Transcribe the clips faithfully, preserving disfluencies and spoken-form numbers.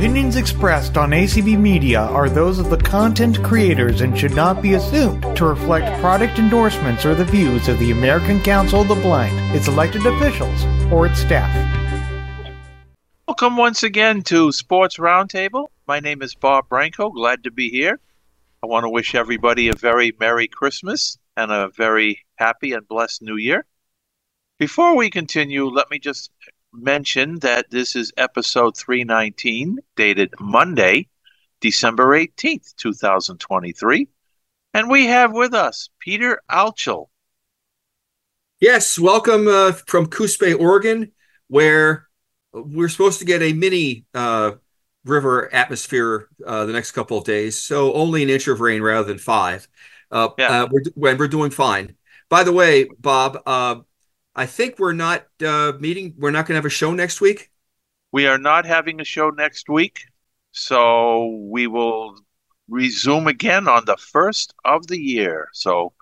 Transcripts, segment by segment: opinions expressed on A C B Media are those of the content creators and should not be assumed to reflect product endorsements or the views of the American Council of the Blind, its elected officials, or its staff. Welcome once again to Sports Roundtable. My name is Bob Branco. Glad to be here. I want to wish everybody a very Merry Christmas and a very happy and blessed New Year. Before we continue, let me just mention that this is episode three nineteen, dated Monday, December eighteenth, two thousand twenty-three. And we have with us Peter Altschul. Yes, welcome uh, from Coos Bay, Oregon, where we're supposed to get a mini uh, river atmosphere uh, the next couple of days, so only an inch of rain rather than five. Uh, yeah. uh, we're, we're doing fine. By the way, Bob, uh, I think we're not uh, meeting. We're not going to have a show next week. We are not having a show next week. So we will resume again on the first of the year. So.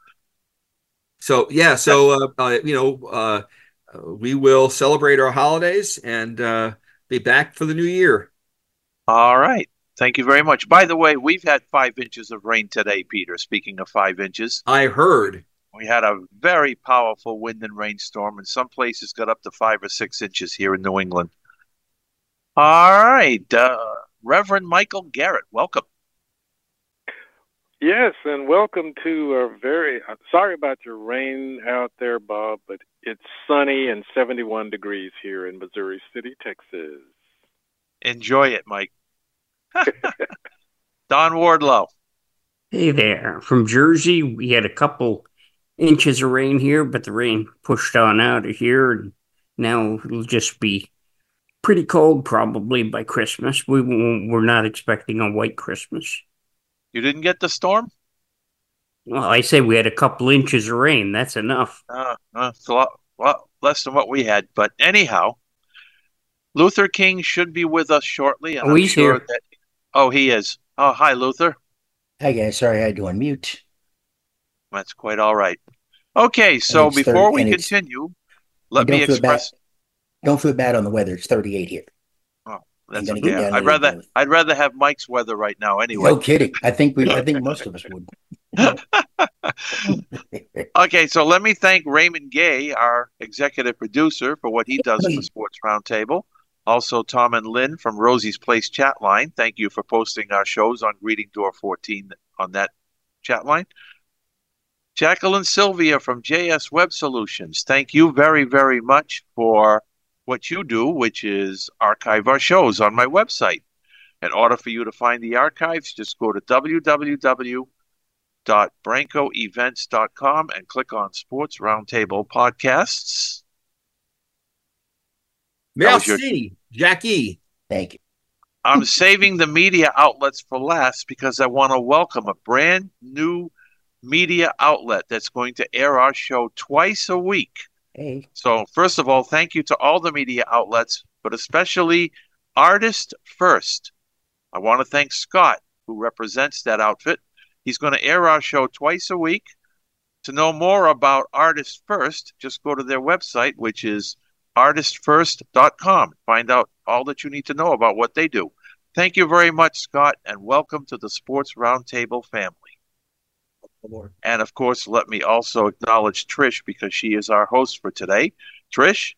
So, yeah. So, uh, uh, you know, uh, we will celebrate our holidays and uh, be back for the new year. All right. Thank you very much. By the way, we've had five inches of rain today, Peter. Speaking of five inches. I heard. We had a very powerful wind and rainstorm, and some places got up to five or six inches here in New England. All right. Uh, Reverend Michael Garrett, welcome. Yes, and welcome to a very uh, – sorry about your rain out there, Bob, but it's sunny and seventy-one degrees here in Missouri City, Texas. Enjoy it, Mike. Don Wardlow. Hey there. From Jersey, we had a couple – inches of rain here, but the rain pushed on out of here, and now it'll just be pretty cold probably by Christmas. We won't, we're not expecting a white Christmas. You didn't get the storm? Well, I say we had a couple inches of rain. That's enough. Uh, uh, it's a lot, lot less than what we had, but anyhow, Luther King should be with us shortly. And oh, I'm he's sure here. That, oh, he is. Oh, hi, Luther. Hi, guys. Sorry I had to unmute. That's quite all right. Okay, so before we continue, let me express. Don't feel bad on the weather. It's thirty-eight here. Oh, that's okay. I'd rather I'd rather have Mike's weather right now. Anyway, no kidding. I think we. I think most of us would. Okay, so let me thank Raymond Gay, our executive producer, for what he does for Sports Roundtable. Also, Tom and Lynn from Rosie's Place chat line. Thank you for posting our shows on Greeting Door fourteen on that chat line. Jacqueline Sylvia from J S Web Solutions, thank you very, very much for what you do, which is archive our shows on my website. In order for you to find the archives, just go to w w w dot branco events dot com and click on Sports Roundtable Podcasts. Merci, your... Jackie. Thank you. I'm saving the media outlets for last because I want to welcome a brand new media outlet that's going to air our show twice a week. Hey. So first of all, thank you to all the media outlets, but especially Artist First. I want to thank Scott, who represents that outfit. He's going to air our show twice a week. To know more about Artist First, just go to their website, which is artist first dot com. Find out all that you need to know about what they do. Thank you very much, Scott, and welcome to the Sports Roundtable family. And, of course, let me also acknowledge Trish because she is our host for today. Trish,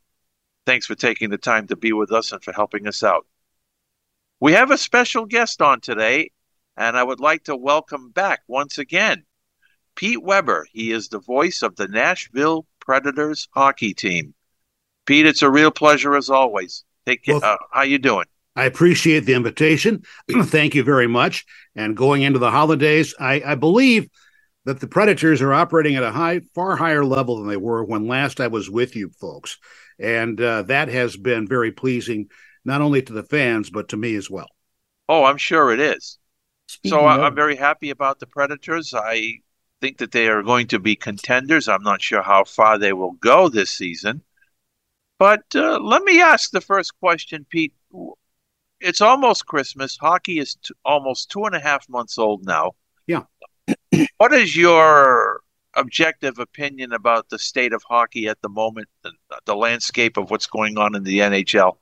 thanks for taking the time to be with us and for helping us out. We have a special guest on today, and I would like to welcome back once again Pete Weber. He is the voice of the Nashville Predators hockey team. Pete, it's a real pleasure as always. Take care. Well, uh, how you doing? I appreciate the invitation. Thank you very much. And going into the holidays, I, I believe that the Predators are operating at a high, far higher level than they were when last I was with you folks. And uh, that has been very pleasing, not only to the fans, but to me as well. Oh, I'm sure it is. Speaking so of- I'm very happy about the Predators. I think that they are going to be contenders. I'm not sure how far they will go this season. But uh, let me ask the first question, Pete. It's almost Christmas. Hockey is t- almost two and a half months old now. Yeah. What is your objective opinion about the state of hockey at the moment, the, the landscape of what's going on in the N H L?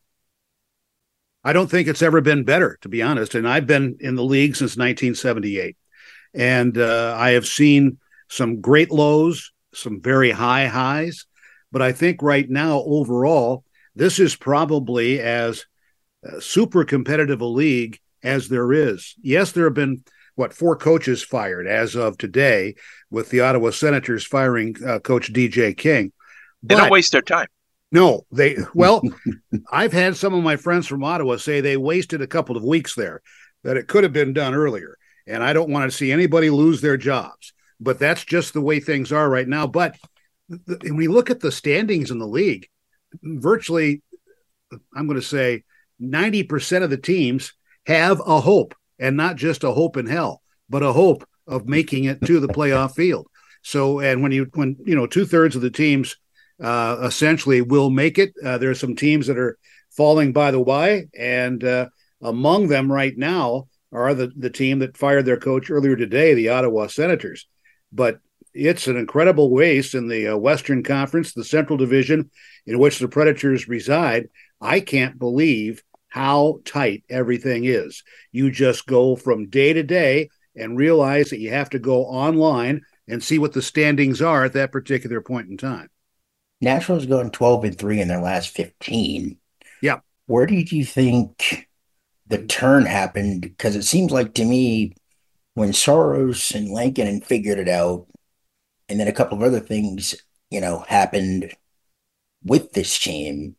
I don't think it's ever been better, to be honest. And I've been in the league since nineteen seventy-eight. And uh, I have seen some great lows, some very high highs. But I think right now, overall, this is probably as uh, super competitive a league as there is. Yes, there have been, what, four coaches fired as of today, with the Ottawa Senators firing uh, Coach D J King. But they don't waste their time. No, they, well, I've had some of my friends from Ottawa say they wasted a couple of weeks there, that it could have been done earlier. And I don't want to see anybody lose their jobs, but that's just the way things are right now. But th- when you look at the standings in the league, virtually, I'm going to say ninety percent of the teams have a hope, and not just a hope in hell, but a hope of making it to the playoff field. So, and when you, when, you know, two thirds of the teams Uh, essentially will make it. Uh, there are some teams that are falling by the way, and uh, among them right now are the, the team that fired their coach earlier today, the Ottawa Senators. But it's an incredible waste in the uh, Western Conference, the Central Division, in which the Predators reside. I can't believe how tight everything is. You just go from day to day and realize that you have to go online and see what the standings are at that particular point in time. Nashville's going twelve and three in their last fifteen. Yeah. Where did you think the turn happened? Because it seems like to me when Saros and Lankin and figured it out, and then a couple of other things, you know, happened with this team,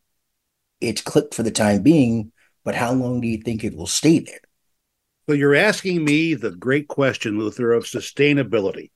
it's clicked for the time being, but how long do you think it will stay there? So you're asking me the great question, Luther, of sustainability.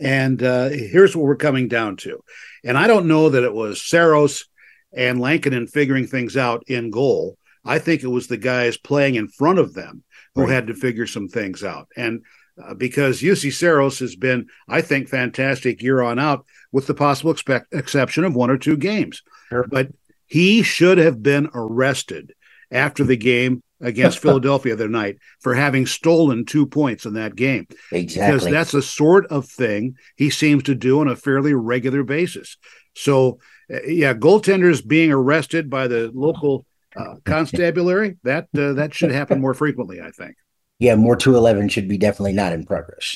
And uh, here's what we're coming down to. And I don't know that it was Saros and Lankinen figuring things out in goal. I think it was the guys playing in front of them who right. had to figure some things out. And uh, because Juuse Saros has been, I think, fantastic year on out, with the possible expe- exception of one or two games. Sure. But he should have been arrested after the game against Philadelphia the night for having stolen two points in that game. Exactly. Because that's the sort of thing he seems to do on a fairly regular basis. So, yeah, goaltenders being arrested by the local uh, constabulary, that uh, that should happen more frequently, I think. Yeah, more two eleven should be definitely not in progress.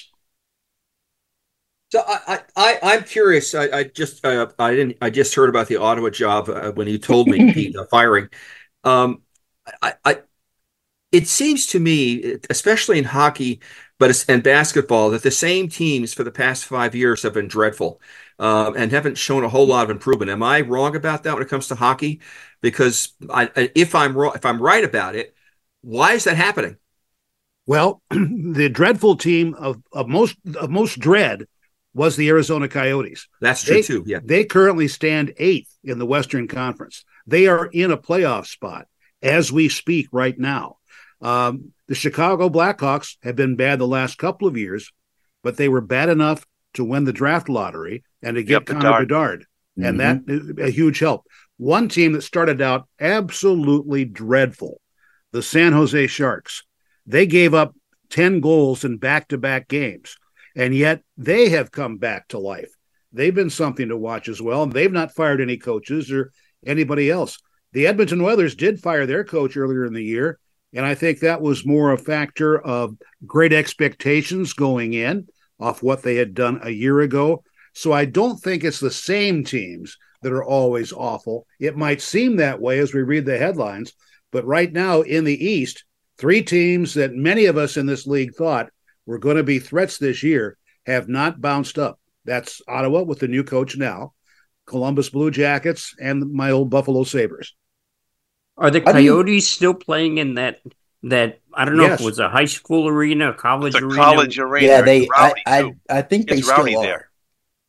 So I, I, I'm curious. I, I just uh, I didn't I just heard about the Ottawa job uh, when you told me Pete, uh, firing. Um, I, I It seems to me, especially in hockey, but and basketball, that the same teams for the past five years have been dreadful uh, and haven't shown a whole lot of improvement. Am I wrong about that when it comes to hockey? Because I, if I'm wrong, if I'm right about it, why is that happening? Well, the dreadful team of, of most of most dread was the Arizona Coyotes. That's true they, too. Yeah, they currently stand eighth in the Western Conference. They are in a playoff spot as we speak right now. Um, the Chicago Blackhawks have been bad the last couple of years, but they were bad enough to win the draft lottery and to get yep, Connor Bedard. Mm-hmm. And that is a huge help. One team that started out absolutely dreadful, the San Jose Sharks, they gave up ten goals in back-to-back games, and yet they have come back to life. They've been something to watch as well, and they've not fired any coaches or anybody else. The Edmonton Oilers did fire their coach earlier in the year, and I think that was more a factor of great expectations going in off what they had done a year ago. So I don't think it's the same teams that are always awful. It might seem that way as we read the headlines, but right now in the East, three teams that many of us in this league thought were going to be threats this year have not bounced up. That's Ottawa with the new coach now, Columbus Blue Jackets, and my old Buffalo Sabres. Are the Coyotes I mean, still playing in that, that I don't know yes. if it was a high school arena, a college it's a arena? college arena. Yeah, they, I, I, I think it's they still there. are.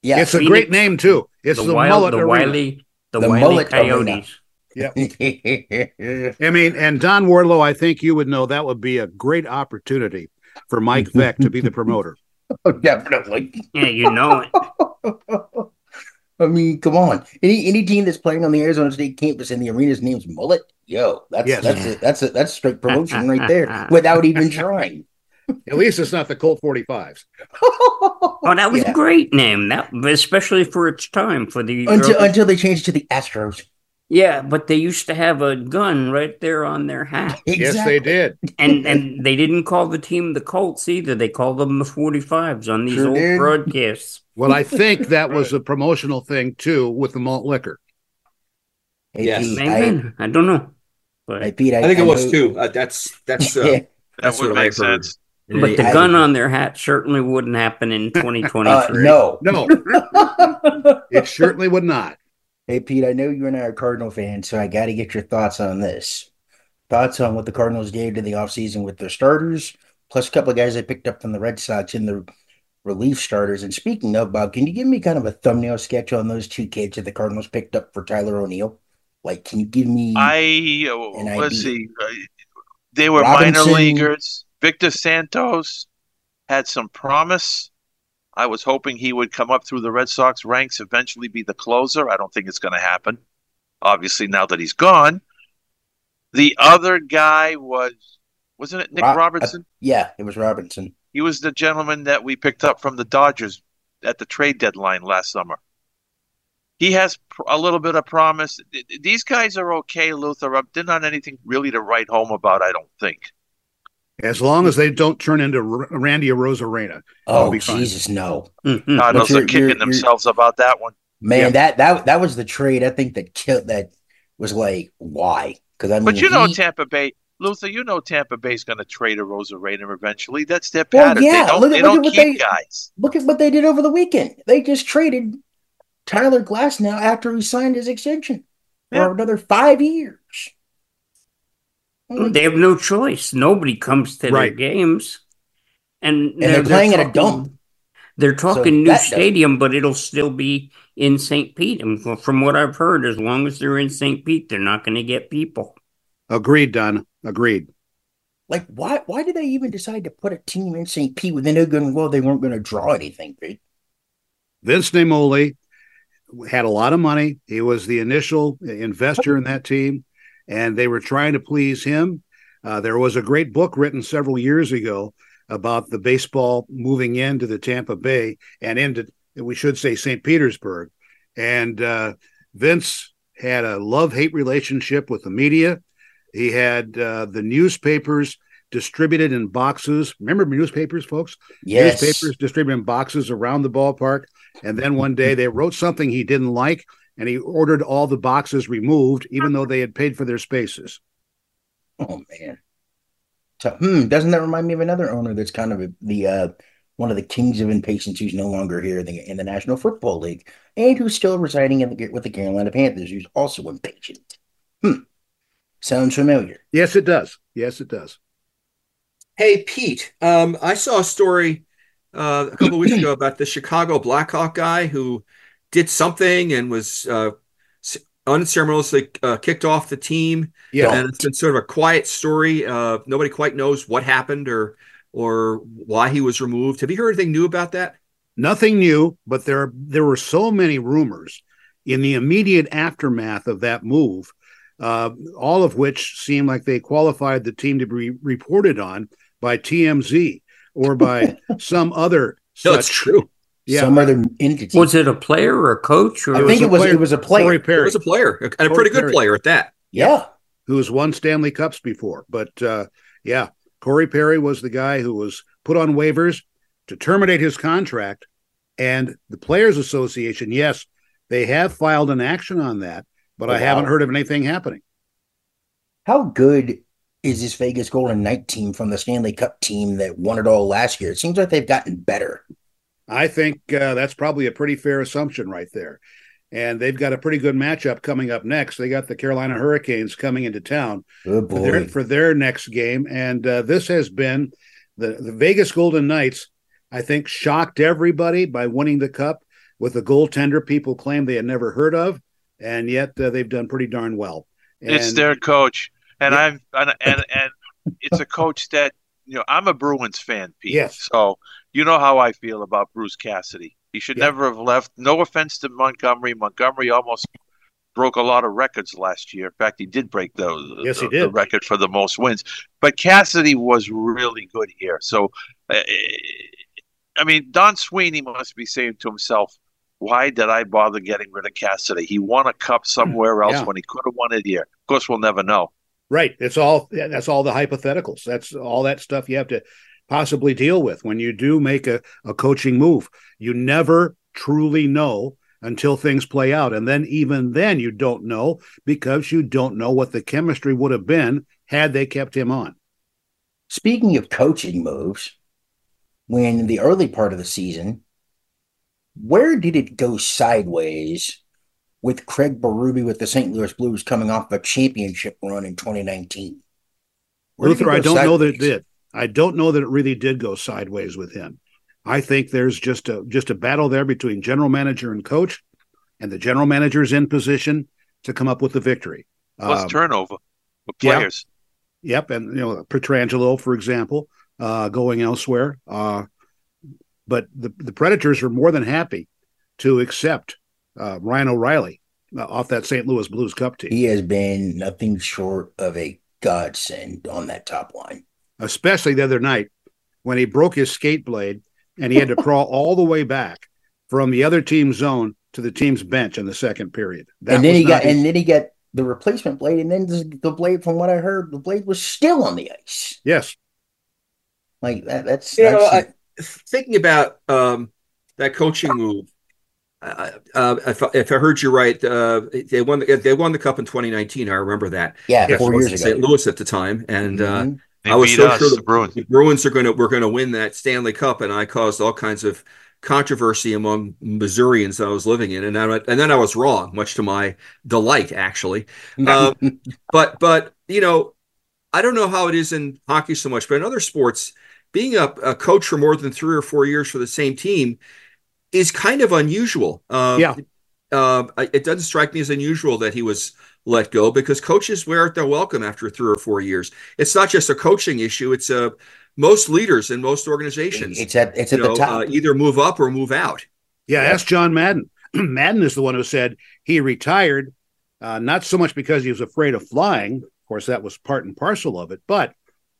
Yeah, it's Phoenix, a great name, too. It's the, the wild, Mullett the arena. Wiley, the, the Wiley Mullett Coyotes. Yeah. I mean, and Don Wardlow, I think you would know that would be a great opportunity for Mike Veck to be the promoter. Oh, definitely. Yeah, you know it. I mean, come on. Any any team that's playing on the Arizona State campus and the arena's name's Mullett, yo, that's yes. that's a, that's a, that's straight promotion right there without even trying. At least it's not the Colt forty-fives. Oh, that was yeah. a great name, that especially for its time for the until, until they changed it to the Astros. Yeah, but they used to have a gun right there on their hat. Exactly. Yes, they did. And and they didn't call the team the Colts either. They called them the forty-fives on these sure old did. broadcasts. Well, I think that was a promotional thing, too, with the malt liquor. Hey, yes. Pete, I, I don't know. But hey, Pete, I, I think I it was, know. too. Uh, that's that's uh, that that's would make sense. But the I, gun on their hat certainly wouldn't happen in twenty twenty-three. Uh, no. No. It certainly would not. Hey, Pete, I know you and I are Cardinal fans, so I got to get your thoughts on this. Thoughts on what the Cardinals gave to the offseason with their starters, plus a couple of guys I picked up from the Red Sox in the relief starters. And speaking of, Bob, can you give me kind of a thumbnail sketch on those two kids that the Cardinals picked up for Tyler O'Neill? Like, can you give me I an let's idea? see. Uh, they were Robinson, minor leaguers. Victor Santos had some promise. I was hoping he would come up through the Red Sox ranks, eventually be the closer. I don't think it's going to happen, obviously, now that he's gone. The other guy was, wasn't it Nick Rob- Robertson? Uh, yeah, it was Robertson. He was the gentleman that we picked up from the Dodgers at the trade deadline last summer. He has pr- a little bit of promise. These guys are okay, Luther. They're not anything really to write home about, I don't think. As long as they don't turn into Randy Arozarena. Oh, Jesus, no. Mm-hmm. Cardinals are kicking you're, themselves you're, about that one. Man, yeah. that, that that was the trade, I think, that killed, that was like, why? Because I mean, But you he, know Tampa Bay, Luther, you know Tampa Bay's going to trade Arozarena eventually. That's their pattern. Well, yeah. They don't, look, they look don't look keep they, guys. Look at what they did over the weekend. They just traded Tyler Glasnow after he signed his extension yeah. for another five years. They have no choice. Nobody comes to right. their games. And, and they're, they're playing they're talking, at a dump. They're talking so new stadium, does. but it'll still be in Saint Pete. And from what I've heard, as long as they're in Saint Pete, they're not going to get people. Agreed, Don. Agreed. Like, why Why did they even decide to put a team in Saint Pete when they knew good and well they weren't going to draw anything, Pete? Vince Nimoli had a lot of money. He was the initial investor in that team. And they were trying to please him. Uh, there was a great book written several years ago about the baseball moving into the Tampa Bay and into, we should say, Saint Petersburg. And uh, Vince had a love-hate relationship with the media. He had uh, the newspapers distributed in boxes. Remember newspapers, folks? Yes. Newspapers distributed in boxes around the ballpark. And then one day they wrote something he didn't like. And he ordered all the boxes removed, even though they had paid for their spaces. Oh, man. So, hmm, doesn't that remind me of another owner that's kind of a, the uh, one of the kings of impatience who's no longer here in the, in the National Football League and who's still residing in the, with the Carolina Panthers, who's also impatient. Hmm. Sounds familiar. Yes, it does. Yes, it does. Hey, Pete, um, I saw a story uh, a couple weeks ago about the Chicago Blackhawk guy who did something and was uh, unceremoniously uh, kicked off the team. Yeah. And it's been sort of a quiet story. Uh, nobody quite knows what happened or or why he was removed. Have you heard anything new about that? Nothing new, but there there were so many rumors in the immediate aftermath of that move, uh, all of which seem like they qualified the team to be reported on by T M Z or by some other. No, such- it's true. Yeah. Some other entity. Was it a player or a coach? Or I think it was. Player, it was a player. Corey Perry. It was a player, and a Corey pretty good Perry. player at that. Yeah. yeah, who's won Stanley Cups before. But uh, yeah, Corey Perry was the guy who was put on waivers to terminate his contract, and the Players Association. Yes, they have filed an action on that, but oh, I wow. haven't heard of anything happening. How good is this Vegas Golden Knight team from the Stanley Cup team that won it all last year? It seems like they've gotten better. I think uh, that's probably a pretty fair assumption right there. And they've got a pretty good matchup coming up next. They got the Carolina Hurricanes coming into town oh for, their, for their next game. And uh, this has been the, the Vegas Golden Knights, I think, shocked everybody by winning the Cup with a goaltender people claimed they had never heard of. And yet uh, they've done pretty darn well. And it's their coach. And yeah. I'm and, and and it's a coach that, you know, I'm a Bruins fan, Pete. Yes. So you know how I feel about Bruce Cassidy. He should yeah. never have left. No offense to Montgomery. Montgomery almost broke a lot of records last year. In fact, he did break the, yes, the, he did. the record for the most wins. But Cassidy was really good here. So, uh, I mean, Don Sweeney must be saying to himself, why did I bother getting rid of Cassidy? He won a cup somewhere else yeah. when he could have won it here. Of course, we'll never know. Right. It's all that's all the hypotheticals. That's all that stuff you have to possibly deal with when you do make a, a coaching move. You never truly know until things play out. And then even then you don't know, because you don't know what the chemistry would have been had they kept him on. Speaking of coaching moves, when in the early part of the season, where did it go sideways with Craig Berube with the Saint Louis Blues coming off a championship run in twenty nineteen? Luther, I don't sideways? know that it did. I don't know that it really did go sideways with him. I think there's just a just a battle there between general manager and coach, and the general manager is in position to come up with the victory. Plus um, turnover with players. Yep. yep, and you know Pietrangelo, for example, uh, going elsewhere. Uh, but the, the Predators are more than happy to accept uh, Ryan O'Reilly uh, off that Saint Louis Blues Cup team. He has been nothing short of a godsend on that top line. Especially the other night when he broke his skate blade and he had to crawl all the way back from the other team's zone to the team's bench in the second period. That and then he got, his... and then he got the replacement blade, and then the blade. From what I heard, the blade was still on the ice. Yes, like that. That's you that's know, it. I, thinking about um, that coaching move. Uh, uh, if, I, if I heard you right, uh, they won. The, they won the cup in twenty nineteen. I remember that. Yeah, yeah four years ago. Saint Louis at the time, and. Mm-hmm. Uh, They I was so us, sure the Bruins. the Bruins are going to we're going to win that Stanley Cup, and I caused all kinds of controversy among Missourians that I was living in, and I, and then I was wrong, much to my delight, actually. um, but but you know, I don't know how it is in hockey so much, but in other sports, being a, a coach for more than three or four years for the same team is kind of unusual. Um, yeah, uh, it doesn't strike me as unusual that he was let go, because coaches wear out their welcome after three or four years. It's not just a coaching issue. It's a uh, most leaders in most organizations. It's at it's at know, the top. Uh, either move up or move out. Yeah, yeah. Ask John Madden. Madden is the one who said he retired, uh, not so much because he was afraid of flying. Of course, that was part and parcel of it, but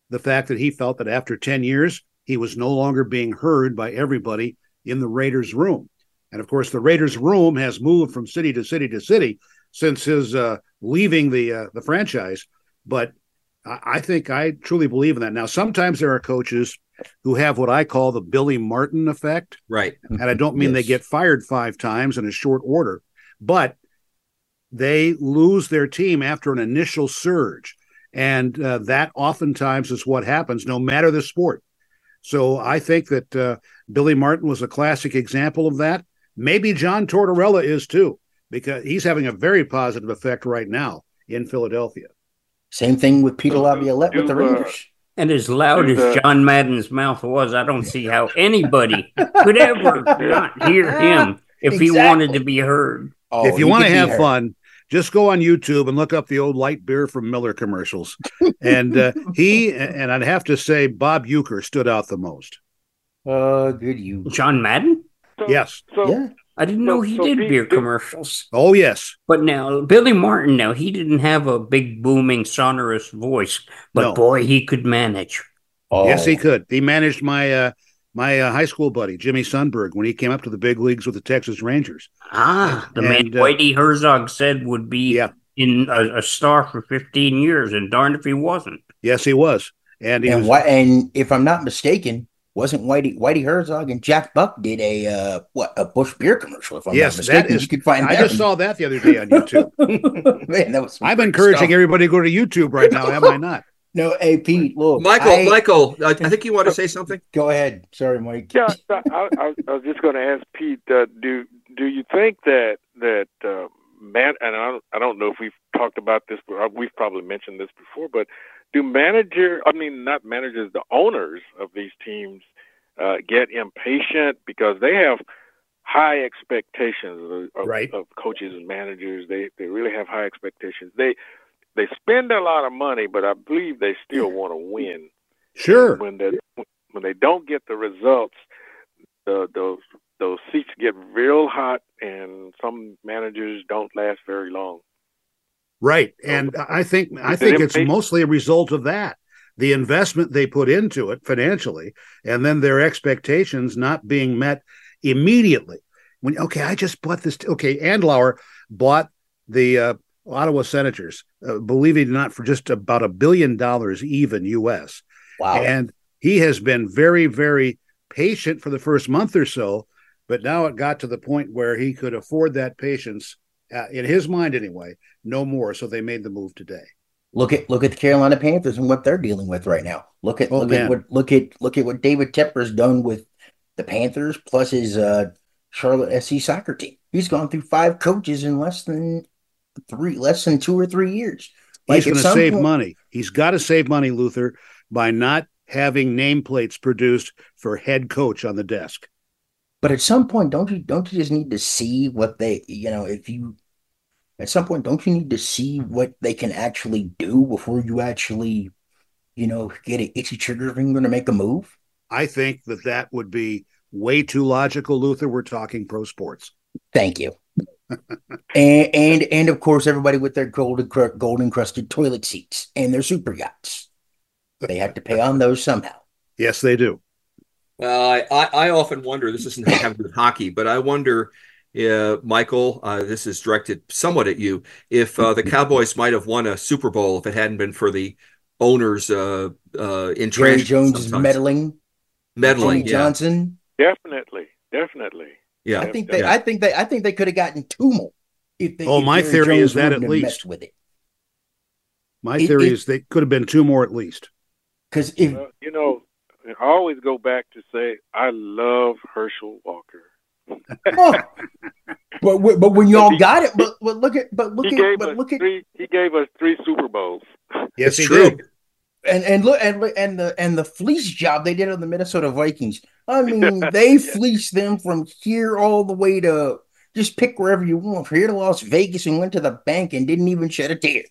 the fact that he felt that after ten years, he was no longer being heard by everybody in the Raiders room. And of course, the Raiders room has moved from city to city to city since his uh, leaving the uh, the franchise, but I, I think I truly believe in that. Now, sometimes there are coaches who have what I call the Billy Martin effect, right? And I don't mean yes. they get fired five times in a short order, but they lose their team after an initial surge, and uh, that oftentimes is what happens, no matter the sport. So I think that uh, Billy Martin was a classic example of that. Maybe John Tortorella is too, because he's having a very positive effect right now in Philadelphia. Same thing with Peter Laviolette with the Rangers. And as loud as John Madden's mouth was, I don't see how anybody could ever not hear him if exactly. he wanted to be heard. Oh, if you want to have fun, just go on YouTube and look up the old light beer from Miller commercials. And uh, he, and I'd have to say, Bob Uecker stood out the most. Uh, good you. John Madden? So, yes. So- yeah. I didn't know he so did Pete, beer commercials. Oh, yes. But now, Billy Martin, now, he didn't have a big, booming, sonorous voice. But, no. boy, he could manage. Oh. Yes, he could. He managed my uh, my uh, high school buddy, Jimmy Sundberg, when he came up to the big leagues with the Texas Rangers. Ah, the and, man uh, Whitey Herzog said would be yeah. in a, a star for fifteen years, and darned if he wasn't. Yes, he was. And, he and, was, wh- and if I'm not mistaken... Wasn't Whitey Whitey Herzog and Jack Buck did a uh, what a Busch beer commercial? If I'm yes, not mistaken, that is, you could find. I that just and... saw that the other day on YouTube. Man, that was. I'm encouraging stuff. everybody to go to YouTube right now. Am I not? No, hey Pete, look, Michael, I, Michael, I think you want to say something. Go ahead. Sorry, Mike. Yeah, I, I, I was just going to ask Pete. Uh, do do you think that that uh, man? And I don't, I don't know if we've talked about this. We've probably mentioned this before, but. Do manager, I mean, not managers, the owners of these teams uh, get impatient because they have high expectations of, right. of coaches and managers. They they really have high expectations. They they spend a lot of money, but I believe they still want to win. Sure. And when they when they don't get the results, the, those those seats get real hot, and some managers don't last very long. Right, and I think I think it's mostly a result of that, the investment they put into it financially, and then their expectations not being met immediately. when, okay, I just bought this. T- okay. Andlauer bought the uh, Ottawa Senators, uh, believe it or not, for just about a billion dollars, even U S. Wow. And he has been very, very patient for the first month or so, but now it got to the point where he could afford that patience, uh, in his mind anyway, no more. So they made the move today. Look at look at the Carolina Panthers and what they're dealing with right now. Look at, oh, look, at what, look at look at what David Tepper's done with the Panthers plus his uh, Charlotte S C soccer team. He's gone through five coaches in less than three, less than two or three years. Like, he's going to save point, money. He's got to save money, Luther, by not having nameplates produced for head coach on the desk. But at some point, don't you don't you just need to see what they, you know, if you. At some point, don't you need to see what they can actually do before you actually, you know, get an itchy trigger finger to make a move? I think that that would be way too logical, Luther. We're talking pro sports. Thank you. and, and, and of course, everybody with their golden, golden crusted toilet seats and their super yachts. They have to pay on those somehow. Yes, they do. Uh, I, I often wonder, this isn't having with hockey, but I wonder... Uh, Michael, uh, this is directed somewhat at you. If uh, the Cowboys might have won a Super Bowl if it hadn't been for the owners uh, uh, in Jerry Jones sometimes. meddling, meddling Jimmy yeah. Johnson, definitely, definitely. Yeah, I think they, yeah. I think they, I think they could have gotten Tumel. If they, oh, if my Jerry theory Jones is that at least with it. My it, theory it, is they could have been two more at least. Because if uh, you know, I always go back to say I love Herschel Walker. oh. but, but when y'all got it, but, but look at, but look he at, but look at, three, he gave us three Super Bowls. Yes, it's true. Did. And and look and and the and the fleece job they did on the Minnesota Vikings. I mean, they yeah. fleeced them from here all the way to just pick wherever you want. From here to Las Vegas and went to the bank and didn't even shed a tear.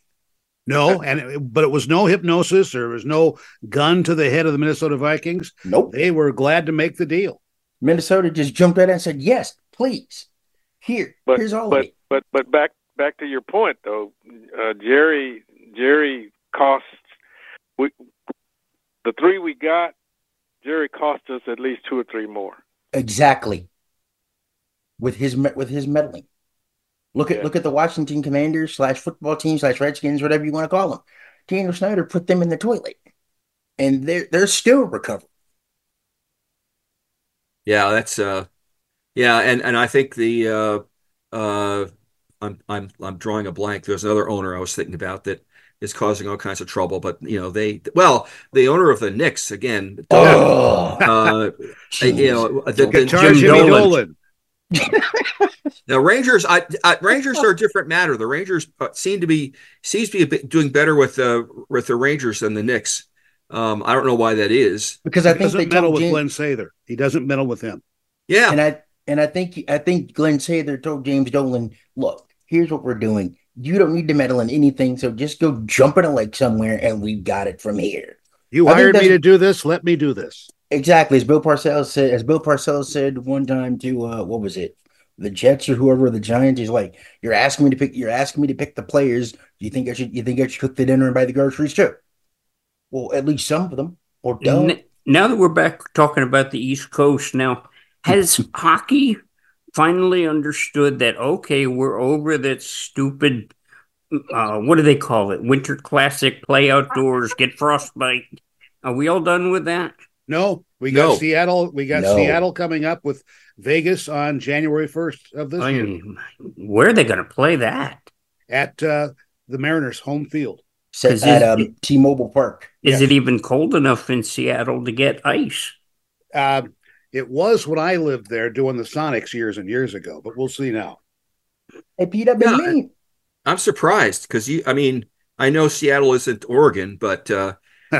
No, and it, but it was no hypnosis. There was no gun to the head of the Minnesota Vikings. Nope, they were glad to make the deal. Minnesota just jumped at it and said, yes, please. Here, but, here's all but, of it. But, but back back to your point, though, uh, Jerry Jerry costs we, – the three we got, Jerry cost us at least two or three more. Exactly. With his with his meddling. Look at yeah. look at the Washington Commanders slash football team slash Redskins, whatever you want to call them. Daniel Snyder put them in the toilet, and they're, they're still recovering. Yeah, that's uh, yeah, and, and I think the uh, uh, I'm I'm I'm drawing a blank. There's another owner I was thinking about that is causing all kinds of trouble. But you know they well the owner of the Knicks again. Oh, uh, you know the, the Jim Jimmy Dolan. Dolan. Now Rangers, I, I, Rangers are a different matter. The Rangers seem to be seems to be doing better with the uh, with the Rangers than the Knicks. Um, I don't know why that is because I he think doesn't they meddle with James, Glenn Sather. He doesn't meddle with him. Yeah, and I and I think I think Glenn Sather told James Dolan, "Look, here's what we're doing. You don't need to meddle in anything. So just go jump in a lake somewhere, and we've got it from here. You I hired me to do this. Let me do this." Exactly, as Bill Parcells said. As Bill Parcells said one time to uh, what was it, the Jets or whoever, the Giants. He's like, "You're asking me to pick. You're asking me to pick the players. Do you think I should? You think I should cook the dinner and buy the groceries too?" Well, at least some of them, or don't. Now that we're back talking about the East Coast, now has hockey finally understood that? Okay, we're over that stupid. Uh, what do they call it? Winter Classic, play outdoors, get frostbite. Are we all done with that? No, we got no. Seattle. We got no. Seattle coming up with Vegas on January first of this I mean, year. Where are they going to play that? At uh, the Mariners' home field. Says at um, it, T-Mobile Park. Is yeah. it even cold enough in Seattle to get ice? Uh, it was when I lived there doing the Sonics years and years ago, but we'll see now. Hey, Pete, I've been mean. I'm surprised because, you. I mean, I know Seattle isn't Oregon, but uh,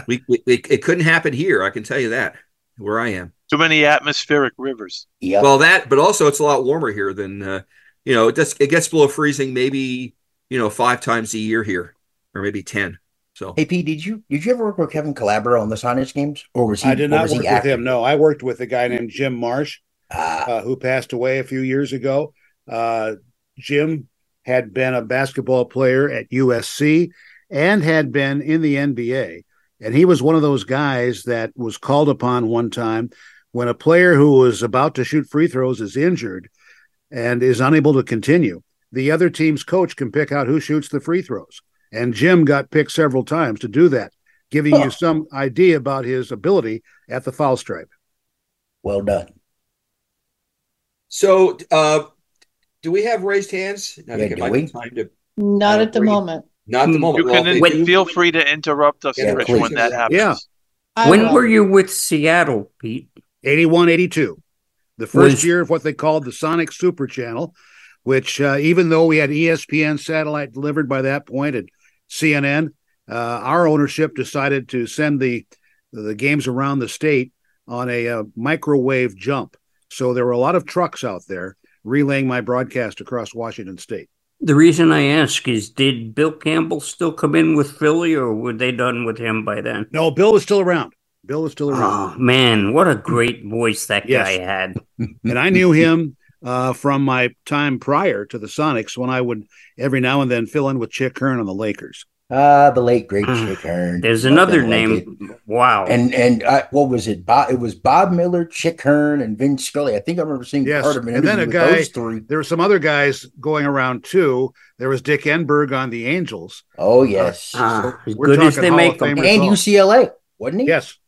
we, we, it couldn't happen here. I can tell you that, where I am. Too many atmospheric rivers. Yep. Well, that, but also it's a lot warmer here than, uh, you know, it, does, it gets below freezing maybe, you know, five times a year here. Or maybe ten. So, hey, Pete, did you did you ever work with Kevin Calabro on the Sonics games, or was he? I did not work with him. No, I worked with a guy named Jim Marsh, ah. uh, who passed away a few years ago. Uh, Jim had been a basketball player at U S C and had been in the N B A, and he was one of those guys that was called upon one time when a player who was about to shoot free throws is injured. and is unable to continue, the other team's coach can pick out who shoots the free throws. And Jim got picked several times to do that, giving oh. you some idea about his ability at the foul stripe. Well done. So uh, do we have raised hands? I yeah, think it might time to, Not uh, at the breathe. moment. Not at the moment. You can in, feel free to interrupt us, yeah, Rich, when that happens. Yeah. When were you with Seattle, Pete? eighty-one eighty-two The first was, year of what they called the Sonic Super Channel, which uh, even though we had E S P N satellite delivered by that point and C N N, uh, our ownership decided to send the the games around the state on a uh, microwave jump. So there were a lot of trucks out there relaying my broadcast across Washington State. The reason I ask is, did Bill Campbell still come in with Philly, or were they done with him by then? No, Bill was still around. Bill was still around. Oh, man, what a great voice that yes. guy had. And I knew him uh, from my time prior to the Sonics, when I would every now and then fill in with Chick Hearn on the Lakers. Ah, uh, the late, great Chick Hearn. There's Nothing another like name. It. Wow. And and uh, what was it? Bob, it was Bob Miller, Chick Hearn, and Vince Scully. I think I remember seeing yes. part of an interview and then a with guy, those three. There were some other guys going around, too. There was Dick Enberg on the Angels. Oh, yes. Uh, so we're good as they Hall make them. And U C L A, wasn't he? Yes.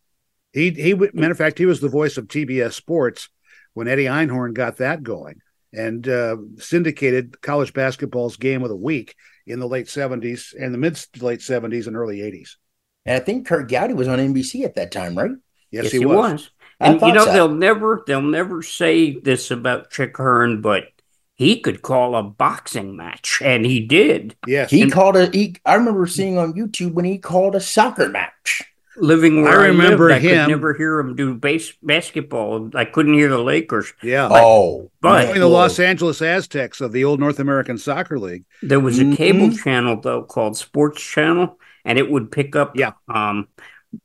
He, he, matter of fact, he was the voice of T B S Sports when Eddie Einhorn got that going and uh, syndicated college basketball's Game of the Week in the late seventies and the mid to late seventies and early eighties. And I think Kurt Gowdy was on N B C at that time, right? Yes, yes he, he was. was. And you know, so. they'll never they'll never say this about Chick Hearn, but he could call a boxing match, and he did. Yes, he and, called a. He, I remember seeing on YouTube when he called a soccer match. Living where I remember I lived, him. I could never hear him do base basketball. I couldn't hear the Lakers. Yeah. But, oh, but the whoa. Los Angeles Aztecs of the old North American Soccer League. There was mm-hmm. a cable channel though called Sports Channel, and it would pick up yeah. um,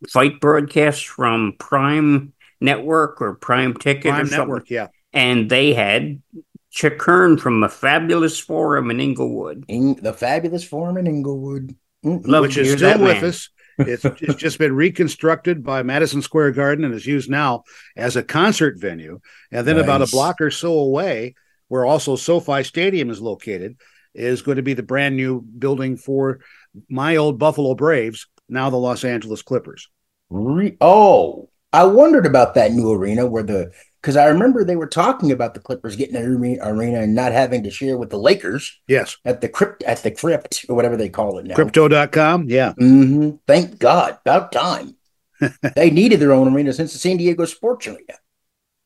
fight broadcasts from Prime Network or Prime Ticket Prime or something. Network, yeah. And they had Chick Hearn from the Fabulous Forum in Inglewood. In, the Fabulous Forum in Inglewood, mm-hmm. which is still with man. us. it's, it's just been reconstructed by Madison Square Garden and is used now as a concert venue. And then nice. about a block or so away, where also SoFi Stadium is located, is going to be the brand new building for my old Buffalo Braves, now the Los Angeles Clippers. Re- oh, I wondered about that new arena where the – because I remember they were talking about the Clippers getting an arena and not having to share with the Lakers. Yes. At the crypt, at the crypt, or whatever they call it now. Crypto dot com, yeah. Mm-hmm. Thank God. About time. They needed their own arena since the San Diego Sports Arena.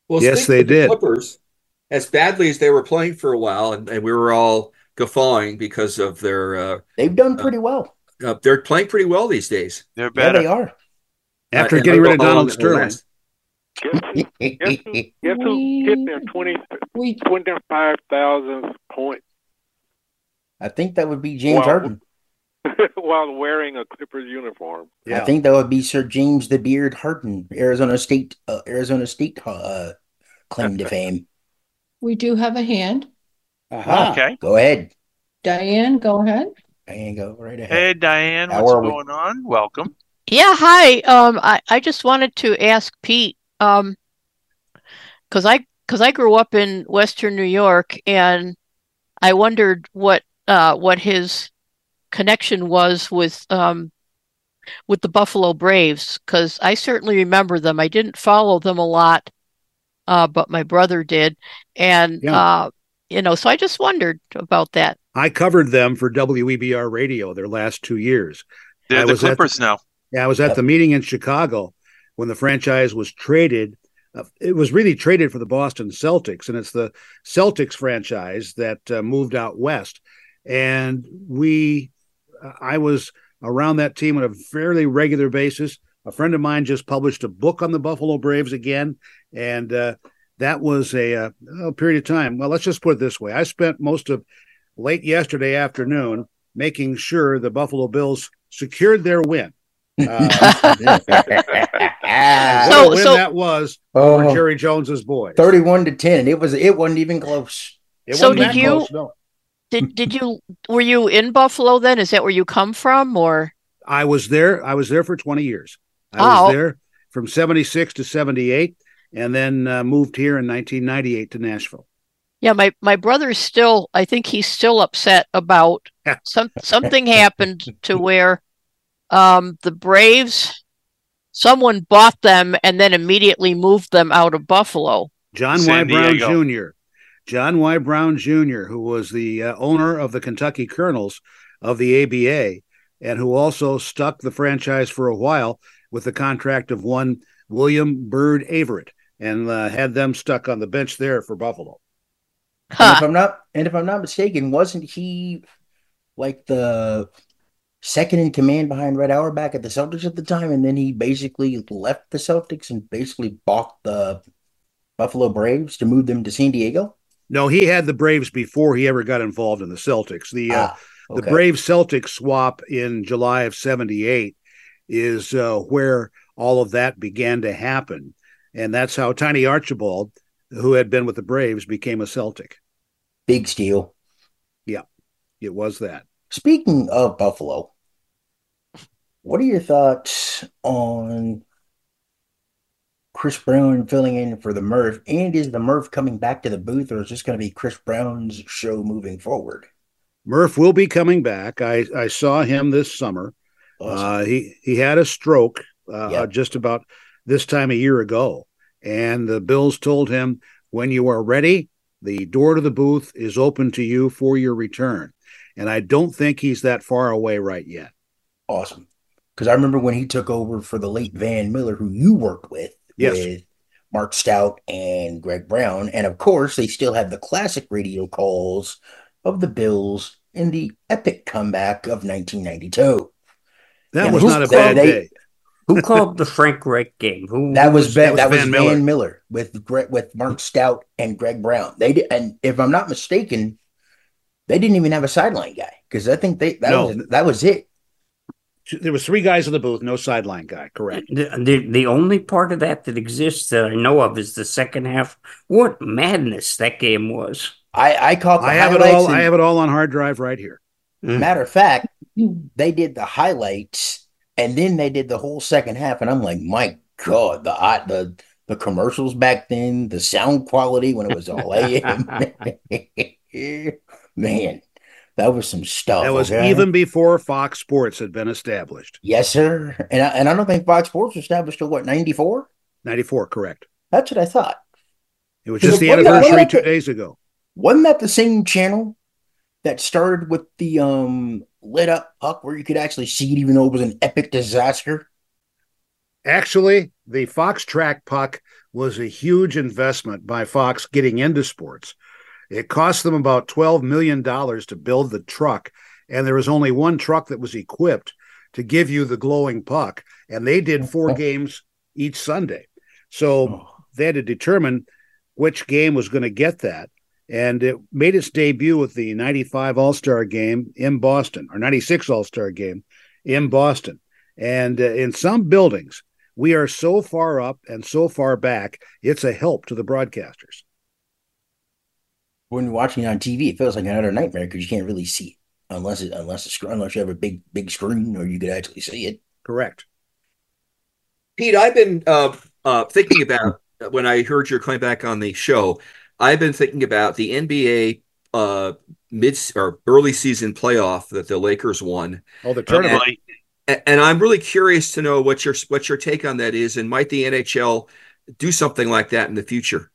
Well, yes, they did. Clippers, as badly as they were playing for a while, and, and we were all guffawing because of their... Uh, They've done pretty uh, well. Uh, they're playing pretty well these days. They're better. Yeah, they are. After uh, getting rid of Donald Sterling. Guess who, guess who, guess who hit their twenty-five thousandth point? I think that would be James Harden. While, while wearing a Clippers uniform. Yeah. I think that would be Sir James the Beard Harden, Arizona State uh, Arizona State uh, claim to fame. We do have a hand. Uh-huh. Okay. Go ahead. Diane, go ahead. Diane, go right ahead. Hey, Diane, How what's going we? on? Welcome. Yeah, hi. Um, I, I just wanted to ask Pete, Um, cause I, cause I grew up in Western New York, and I wondered what, uh, what his connection was with, um, with the Buffalo Braves. Cause I certainly remember them. I didn't follow them a lot, uh, but my brother did. And, yeah. uh, you know, so I just wondered about that. I covered them for W E B R radio their last two years. They're I the Clippers the, now. Yeah. I was at the meeting in Chicago when the franchise was traded. Uh, it was really traded for the Boston Celtics, and it's the Celtics franchise that uh, moved out west. And we, uh, I was around that team on a fairly regular basis. A friend of mine just published a book on the Buffalo Braves again, and uh, that was a, a, a period of time. Well, let's just put it this way. I spent most of late yesterday afternoon making sure the Buffalo Bills secured their win. Uh, so, so that was oh, for Jerry Jones's boys, thirty-one to ten. It was. It wasn't even close. It so wasn't did you? Close, no. Did did you? Were you in Buffalo then? Is that where you come from? Or I was there. I was there for twenty years. I oh. was there from seventy-six to seventy-eight, and then uh, moved here in nineteen ninety-eight to Nashville. Yeah, my, my brother's still, I think he's still upset about some, something happened to where um, the Braves, someone bought them and then immediately moved them out of Buffalo. John San Y. Brown Diego. Junior John Y. Brown Junior, who was the uh, owner of the Kentucky Colonels of the A B A and who also stuck the franchise for a while with the contract of one William Byrd Averitt and uh, had them stuck on the bench there for Buffalo. Huh. And if I'm not, and if I'm not mistaken, wasn't he like the second in command behind Red Auerbach at the Celtics at the time? And then he basically left the Celtics and basically bought the Buffalo Braves to move them to San Diego. No, he had the Braves before he ever got involved in the Celtics. The ah, uh, okay. the Braves-Celtics swap in July of seventy-eight is uh, where all of that began to happen, and that's how Tiny Archibald, who had been with the Braves, became a Celtic. Big steal. Yeah, it was that. Speaking of Buffalo, what are your thoughts on Chris Brown filling in for the Murph? And is the Murph coming back to the booth, or is this going to be Chris Brown's show moving forward? Murph will be coming back. I, I saw him this summer. Awesome. Uh, he, he had a stroke uh, yeah. just about this time a year ago. And the Bills told him, when you are ready, the door to the booth is open to you for your return. And I don't think he's that far away right yet. Awesome. Because I remember when he took over for the late Van Miller, who you worked with, yes. with Mark Stout and Greg Brown. And, of course, they still have the classic radio calls of the Bills in the epic comeback of nineteen ninety-two. That and was not a bad they, day. Who called the Frank Reich game? Who that was, was Van, that was Van, Van Miller, Miller with with Mark Stout and Greg Brown. They did, and if I'm not mistaken, they didn't even have a sideline guy because I think they that no. was that was it. There was three guys in the booth, no sideline guy. Correct. The, the the only part of that that exists that I know of is the second half. What madness that game was! I I caught. The I have it all. And, I have it all on hard drive right here. Mm. Matter of fact, they did the highlights. And then they did the whole second half, and I'm like, my God, the the the commercials back then, the sound quality when it was all A M. Man, that was some stuff. That was okay? even before Fox Sports had been established. Yes, sir. And I, and I don't think Fox Sports was established till, what, ninety-four? ninety-four, correct. That's what I thought. It was just the anniversary two days ago. Wasn't that the same channel that started with the um, lit up puck where you could actually see it, even though it was an epic disaster? Actually, the Fox track puck was a huge investment by Fox getting into sports. It cost them about twelve million dollars to build the truck, and there was only one truck that was equipped to give you the glowing puck, and they did four games each Sunday. So they had to determine which game was going to get that. And it made its debut with the ninety-five All-Star game in Boston, or ninety-six All-Star game in Boston. And uh, in some buildings, we are so far up and so far back, it's a help to the broadcasters. When you're watching it on T V, it feels like another nightmare because you can't really see it unless it, unless it's, unless you have a big big screen or you could actually see it. Correct. Pete, I've been uh, uh, thinking about when I heard your claim back on the show. I've been thinking about the N B A uh, mid or early season playoff that the Lakers won. Oh, the tournament! And, and I'm really curious to know what your what your take on that is, and might the N H L do something like that in the future?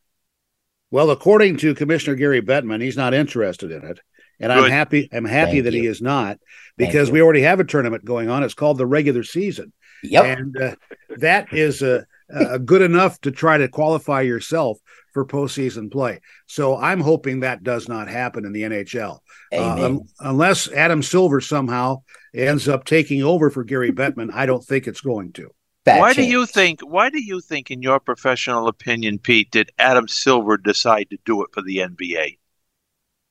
Well, according to Commissioner Gary Bettman, he's not interested in it, and Good. I'm happy. I'm happy Thank that you. He is not, because we already have a tournament going on. It's called the regular season. Yep, and uh, that is a. Uh, good enough to try to qualify yourself for postseason play. So I'm hoping that does not happen in the N H L. Uh, um, unless Adam Silver somehow ends up taking over for Gary Bettman, I don't think it's going to. That why chance. do you think, why do you think, in your professional opinion, Pete, did Adam Silver decide to do it for the N B A?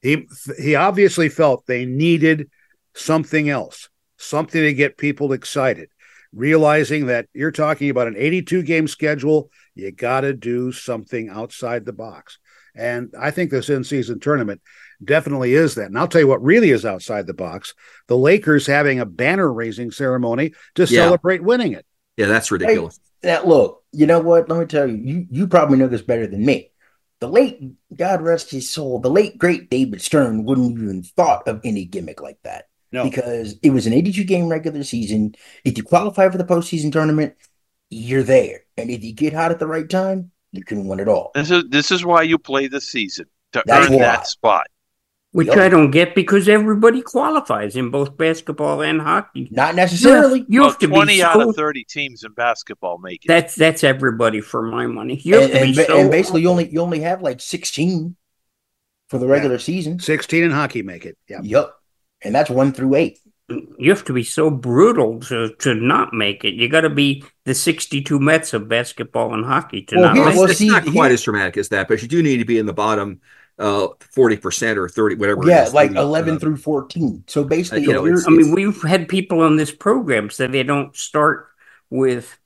He, he obviously felt they needed something else, something to get people excited. Realizing that you're talking about an eighty-two game schedule, you got to do something outside the box. And I think this in-season tournament definitely is that. And I'll tell you what really is outside the box. The Lakers having a banner-raising ceremony to yeah. celebrate winning it. Yeah, that's ridiculous. Hey, that, look, you know what? Let me tell you, you, you probably know this better than me. The late, God rest his soul, the late, great David Stern wouldn't even thought of any gimmick like that. No. Because it was an eighty-two game regular season. If you qualify for the postseason tournament, you're there. And if you get hot at the right time, you can win it all. This is this is why you play the season, to That's earn why. that spot. Which yep. I don't get, because everybody qualifies in both basketball and hockey. Not necessarily. You have, you well, have to twenty be so, out of thirty teams in basketball make it. That's that's everybody for my money. You have and, to be and, so and basically, you only you only have like sixteen for the regular yeah. season. Sixteen in hockey make it. Yeah. Yep. And that's one through eight. You have to be so brutal to, to not make it. You got to be the sixty-two Mets of basketball and hockey to well, not. Here, make well, it's see, not quite here. as dramatic as that, but you do need to be in the bottom uh, forty percent or thirty, whatever. Yeah, it is, like thirty, eleven uh, through fourteen. So basically, you know, it's, I mean, it's, we've had people on this program say they don't start with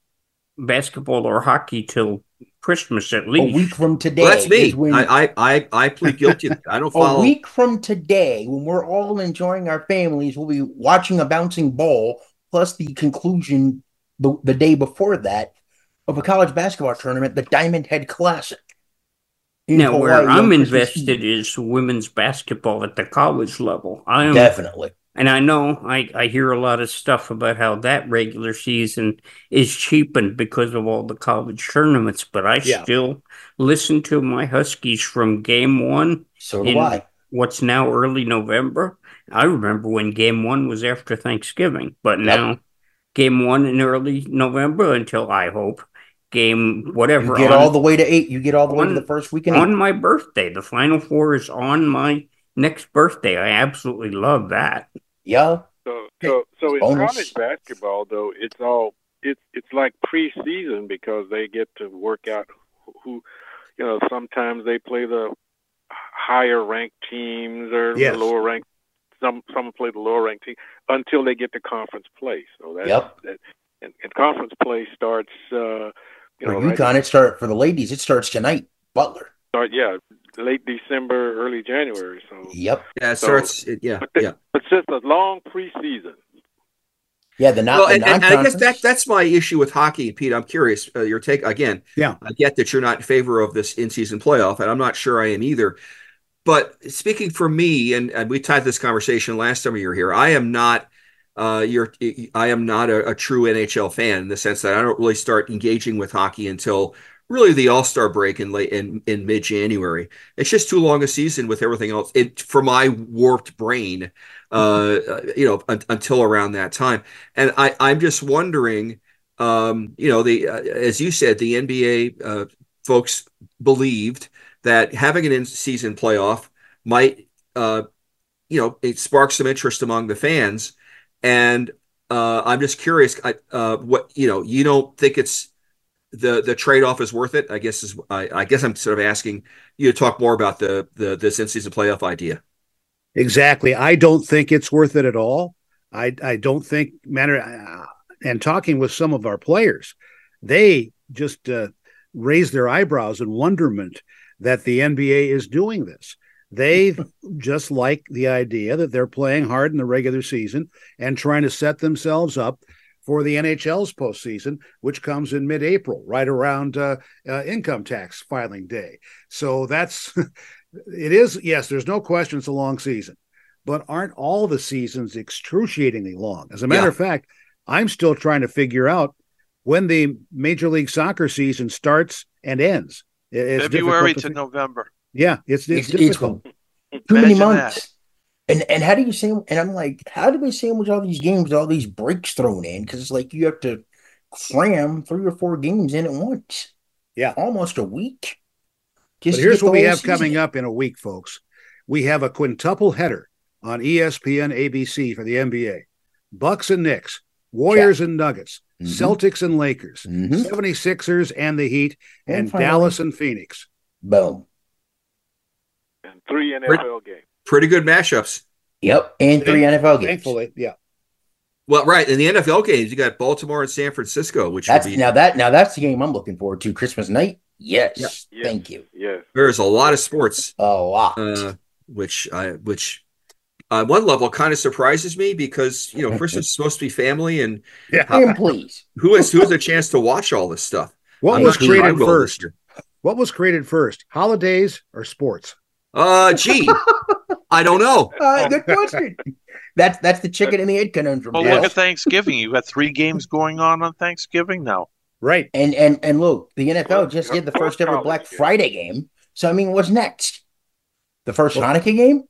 basketball or hockey till Christmas at least. A week from today. Well, that's me. When... I, I, I plead guilty. I don't follow. A week from today, when we're all enjoying our families, we'll be watching a bouncing ball, plus the conclusion the, the day before that of a college basketball tournament, the Diamond Head Classic. Now, Hawaii, where I'm invested is women's basketball at the college level. I am, Definitely. And I know I, I hear a lot of stuff about how that regular season is cheapened because of all the college tournaments, but I yeah. still listen to my Huskies from game one. So do in I. What's now early November. I remember when game one was after Thanksgiving, but yep. now game one in early November until, I hope, game whatever. You get on, all the way to eight. You get all the on, way to the first weekend. On my birthday. The Final Four is on my next birthday. I absolutely love that. Yeah. So, so, so in college basketball, though, it's all it's it's like preseason, because they get to work out who, you know. Sometimes they play the higher ranked teams or yes. the lower ranked. Some some play the lower ranked team until they get to conference play. So that's, yep. that and, and conference play starts. Uh, you for know, UConn, right? it start for the ladies. It starts tonight. Butler. Start yeah. Late December, early January. So yep, yeah, it so, starts. It, yeah, but the, yeah. It's just a long preseason. Yeah, the not. Well, the and, and I guess that that's my issue with hockey, Pete. I'm curious uh, your take again. Yeah, I get that you're not in favor of this in-season playoff, and I'm not sure I am either. But speaking for me, and, and we tied this conversation last time you were here, I am not. Uh, you're. I am not a, a true N H L fan in the sense that I don't really start engaging with hockey until really the All-Star break in late in, in mid-January. It's just too long a season with everything else. It, for my warped brain, uh, you know, un- until around that time. And I, I'm just wondering, um, you know, the uh, as you said, the N B A uh, folks believed that having an in-season playoff might, uh, you know, it sparks some interest among the fans. And uh, I'm just curious, I, uh, what you know, you don't think it's the the trade-off is worth it, I guess is I, I guess I'm sort of asking you to talk more about the the this in-season playoff idea. Exactly. I don't think it's worth it at all. I I don't think matter and talking with some of our players, they just uh, raise their eyebrows in wonderment that the N B A is doing this. They just like the idea that they're playing hard in the regular season and trying to set themselves up for the N H L's postseason, which comes in mid-April, right around uh, uh, income tax filing day. So that's, it is, yes, there's no question it's a long season, but aren't all the seasons excruciatingly long? As a matter yeah. of fact, I'm still trying to figure out when the Major League Soccer season starts and ends. It's February to, to November. Yeah, it's it's, it's difficult. Too many months. That. And and how do you say? And I'm like, how do we sandwich all these games, all these breaks thrown in? Because it's like you have to cram three or four games in at once. Yeah, almost a week. Just but here's what we have season. coming up in a week, folks. We have a quintuple header on E S P N A B C for the N B A: Bucks and Knicks, Warriors yeah. and Nuggets, mm-hmm. Celtics and Lakers, mm-hmm. seventy-sixers and the Heat, and, and Dallas and Phoenix. Boom. And three N F L games. Pretty good mashups. Yep, and three N F L games. Thankfully, yeah. Well, right, in the N F L games, you got Baltimore and San Francisco, which that's, be now that now that's the game I'm looking forward to. Christmas night. Yes, yes. yes. Thank you. Yes, there's a lot of sports. A lot, uh, which I which on one level kind of surprises me, because you know Christmas is supposed to be family and yeah, how, and please, who has who has a chance to watch all this stuff? What I'm was created first? What was created first, holidays or sports? Uh, gee, I don't know. Uh, good question. That's that's the chicken and the egg conundrum. Well, look at Thanksgiving. You got three games going on on Thanksgiving now, right? And and and look, the N F L just did the first ever Black Friday game. So I mean, what's next? The first well, Hanukkah game?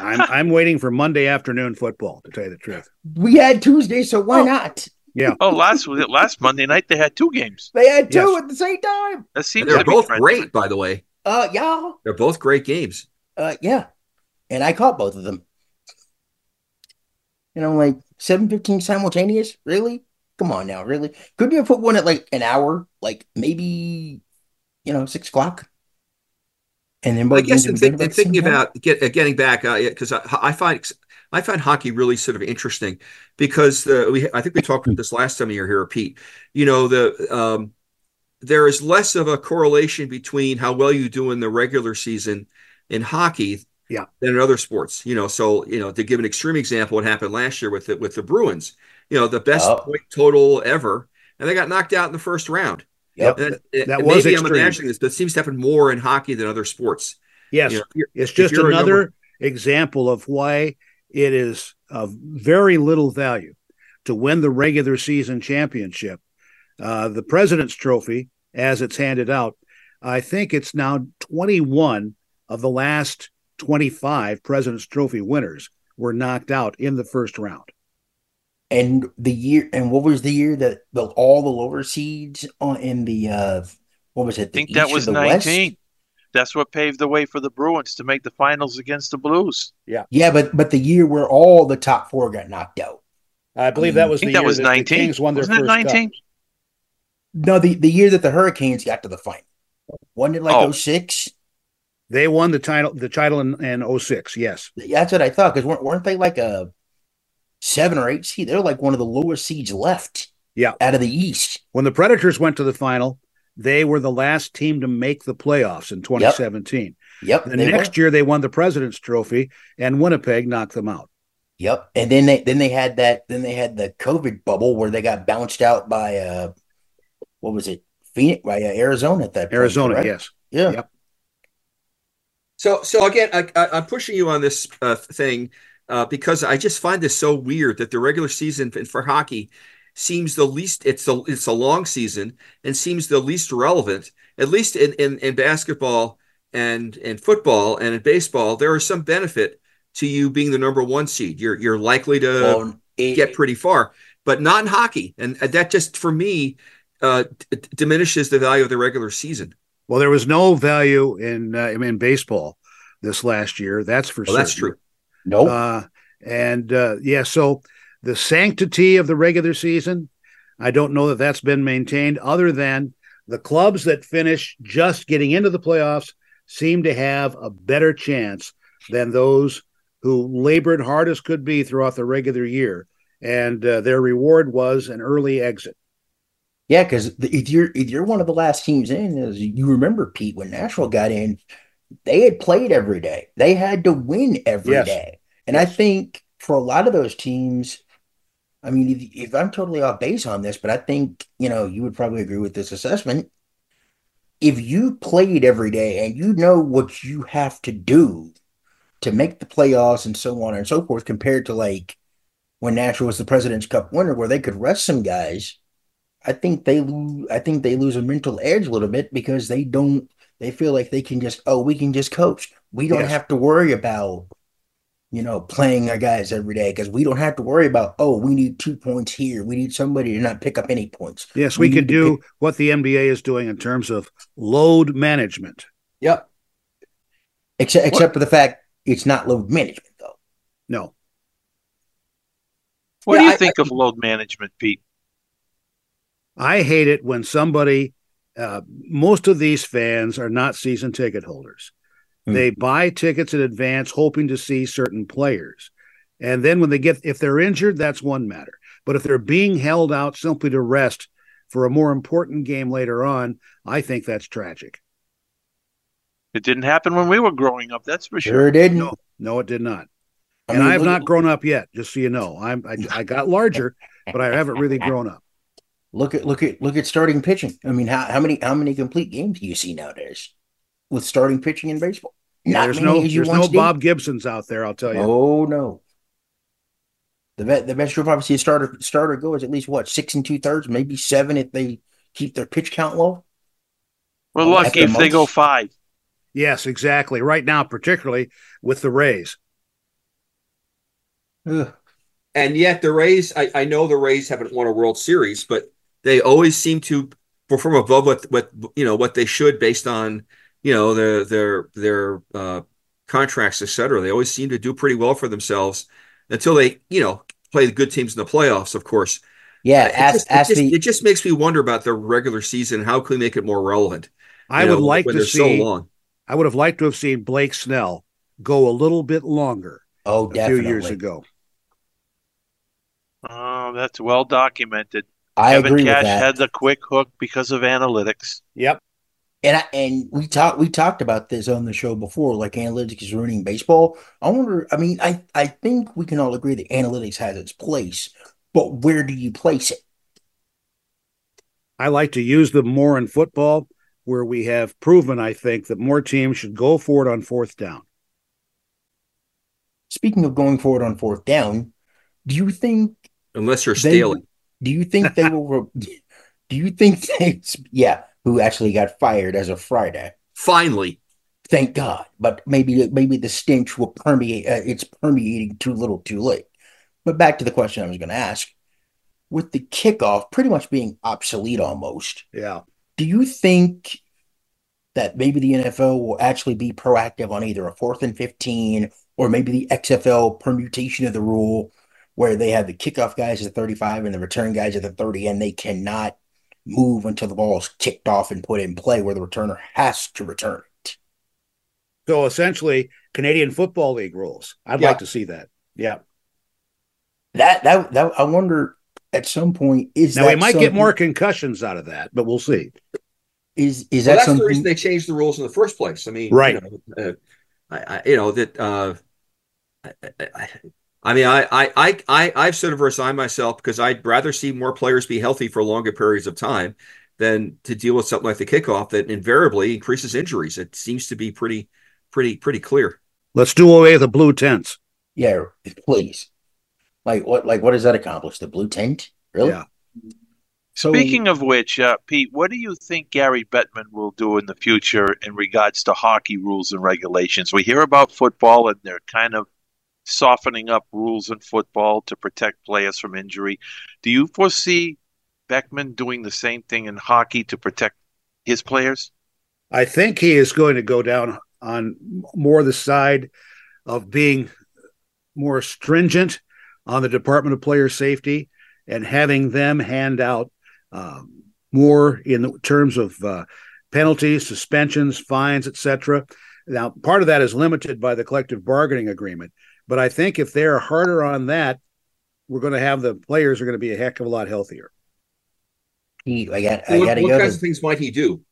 I'm I'm waiting for Monday afternoon football. To tell you the truth, we had Tuesday, so why oh. not? Yeah. Oh, last last Monday night they had two games. They had two yes. at the same time. That seems they're both great, by the way. Uh, yeah. They're both great games. Uh, yeah. And I caught both of them. You know, like seven fifteen simultaneous? Really? Come on now, really? Couldn't you put one at like an hour? Like maybe, you know, six o'clock? And then both I guess and think, thinking about get, uh, getting back, because uh, I, I find I find hockey really sort of interesting because the, we I think we talked about this last time you were here, Pete. You know, the um, there is less of a correlation between how well you do in the regular season in hockey yeah. than in other sports. You know, so you know to give an extreme example, what happened last year with the, with the Bruins. You know, the best oh. point total ever, and they got knocked out in the first round. Yep. And, and that was maybe extreme. I'm imagining this, but it seems to happen more in hockey than other sports. Yes. You know, it's just another number- example of why it is of very little value to win the regular season championship. Uh, the President's Trophy, as it's handed out, I think it's now twenty-one of the last twenty-five President's Trophy winners were knocked out in the first round. And the year, and what was the year that the, all the lower seeds on in the uh, what was it? The I think East that was nineteen. West? That's what paved the way for the Bruins to make the finals against the Blues. Yeah, yeah, but but the year where all the top four got knocked out, I believe I mean, that was I think the that year was nineteen. The Kings won their Wasn't first nineteen? Cup. No, the, the year that the Hurricanes got to the final, wasn't it like oh six? They won the title, the title in, in oh six. Yes, that's what I thought. Because weren't, weren't they like a seven or eight seed? They're like one of the lowest seeds left. Yeah, out of the East. When the Predators went to the final, they were the last team to make the playoffs in twenty seventeen. Yep. yep the next won. year they won the President's Trophy, and Winnipeg knocked them out. Yep. And then they then they had that then they had the COVID bubble where they got bounced out by uh what was it? Phoenix by uh, Arizona at that point. Arizona, right? Yes. Yeah. Yep. So so again, I, I, I'm pushing you on this uh, thing. Uh, because I just find this so weird that the regular season for hockey seems the least, it's the it's a long season and seems the least relevant, at least in, in, in basketball and in football and in baseball. There is some benefit to you being the number one seed. You're you're likely to um, it, get pretty far, but not in hockey. And that just, for me, uh, d- diminishes the value of the regular season. Well, there was no value in, uh, in baseball this last year. That's for well, certain. That's true. No, nope. uh, and uh, yeah, so the sanctity of the regular season, I don't know that that's been maintained. Other than the clubs that finish just getting into the playoffs seem to have a better chance than those who labored hard as could be throughout the regular year, and uh, their reward was an early exit. Yeah, because if you're if you're one of the last teams in, as you remember, Pete, when Nashville got in, they had played every day. They had to win every yes. day. And yes. I think for a lot of those teams, I mean, if, if I'm totally off base on this, but I think, you know, you would probably agree with this assessment. If you played every day and you know what you have to do to make the playoffs and so on and so forth, compared to like when Nashville was the President's Cup winner where they could rest some guys, I think they lose, I think they lose a mental edge a little bit because they don't, they feel like they can just, oh, we can just coach. We don't yes. have to worry about, you know, playing our guys every day because we don't have to worry about, oh, we need two points here. We need somebody to not pick up any points. Yes, we, we could do pick- what the N B A is doing in terms of load management. Yep. Except, except for the fact it's not load management, though. No. What yeah, do you I, think I, of load management, Pete? I hate it when somebody... Uh, most of these fans are not season ticket holders. Mm-hmm. They buy tickets in advance, hoping to see certain players. And then when they get, if they're injured, that's one matter. But if they're being held out simply to rest for a more important game later on, I think that's tragic. It didn't happen when we were growing up. That's for sure. Sure didn't. No, no, it did not. I mean, and I have not grown up yet. Just so you know, I'm, I, I got larger, but I haven't really grown up. Look at look at look at starting pitching. I mean, how how many how many complete games do you see nowadays with starting pitching in baseball? Yeah, there's no there's no Bob Gibsons out there, I'll tell you. Oh no. The vet, the best you'll probably see a starter starter go is at least what, six and two thirds, maybe seven if they keep their pitch count low. We're well, lucky if months. They go five. Yes, exactly. Right now, particularly with the Rays. Ugh. And yet the Rays, I, I know the Rays haven't won a World Series, but they always seem to perform above what, what you know what they should based on you know their their their uh, contracts, et cetera. They always seem to do pretty well for themselves until they you know play the good teams in the playoffs, of course. Yeah, it, ask, just, ask it, just, me. It just makes me wonder about their regular season. How can we make it more relevant? I would know, like to see. So long. I would have liked to have seen Blake Snell go a little bit longer. Oh, a definitely. few years ago. Oh, that's well documented. I Kevin agree Cash with that. had the quick hook because of analytics. Yep, and I, and we talked we talked about this on the show before. Like analytics is ruining baseball. I wonder. I mean, I I think we can all agree that analytics has its place, but where do you place it? I like to use them more in football, where we have proven, I think, that more teams should go for it on fourth down. Speaking of going for it on fourth down, do you think? Unless you're stealing. Do you think they will? Do you think they? Yeah, who actually got fired as of Friday? Finally, thank God. But maybe, maybe the stench will permeate. Uh, it's permeating too little, too late. But back to the question I was going to ask: with the kickoff pretty much being obsolete almost, yeah. Do you think that maybe the N F L will actually be proactive on either a fourth and fifteen, or maybe the X F L permutation of the rule? Where they have the kickoff guys at the thirty-five and the return guys at the thirty, and they cannot move until the ball is kicked off and put in play, where the returner has to return it. So essentially, Canadian Football League rules. I'd yeah. like to see that. Yeah, that that that. I wonder at some point is now that we might something... get more concussions out of that, but we'll see. Is is well, that that's something... the reason they changed the rules in the first place? I mean, right? You know, uh, I, I, you know that. Uh, I, I, I mean, I, I, I, I, I've sort of resigned myself because I'd rather see more players be healthy for longer periods of time than to deal with something like the kickoff that invariably increases injuries. It seems to be pretty, pretty, pretty clear. Let's do away with the blue tents. Yeah, please. Like what? Like what does that accomplish? The blue tent? Really? Yeah. So, speaking of which, uh, Pete, what do you think Gary Bettman will do in the future in regards to hockey rules and regulations? We hear about football, and they're kind of softening up rules in football to protect players from injury. Do you foresee Beckman doing the same thing in hockey to protect his players? I think he is going to go down on more the side of being more stringent on the Department of Player Safety and having them hand out um, more in the terms of uh, penalties, suspensions, fines, et cetera. Now, part of that is limited by the collective bargaining agreement. But I think if they're harder on that, we're going to have the players are going to be a heck of a lot healthier. He, I got, I what got what kinds of things might he do?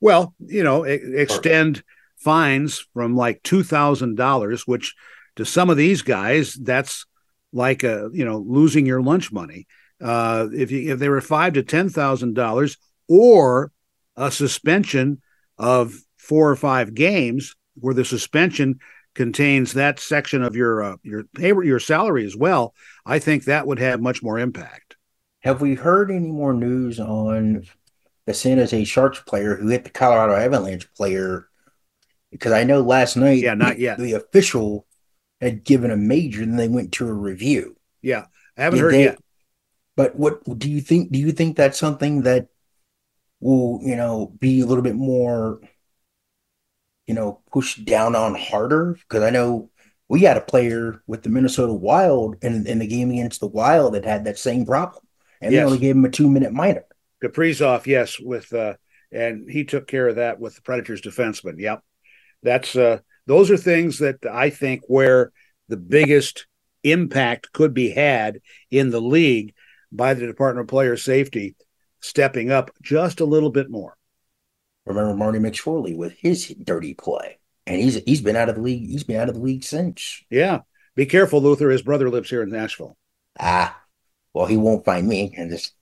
Well, you know, e- extend Perfect. fines from like two thousand dollars, which to some of these guys, that's like, a, you know, losing your lunch money. Uh, if you, if they were five thousand to ten thousand dollars or a suspension of four or five games where the suspension contains that section of your uh, your pay, your salary as well, I think that would have much more impact. Have we heard any more news on the San Jose Sharks player who hit the Colorado Avalanche player? Because I know last night yeah, not yet. the official had given a major and they went to a review. Yeah, I haven't Did heard they, yet. But what do you think? Do you think that's something that will, you know, be a little bit more... you know, push down on harder? Because I know we had a player with the Minnesota Wild in, in the game against the Wild that had that same problem, and yes. they only gave him a two-minute minor. Kaprizov, yes, with uh, and he took care of that with the Predators defenseman. Yep, that's uh, those are things that I think where the biggest impact could be had in the league by the Department of Player Safety stepping up just a little bit more. Remember Marty McSorley with his dirty play, and he's he's been out of the league. He's been out of the league since. Yeah, be careful, Luther. His brother lives here in Nashville. Ah, well, he won't find me. And this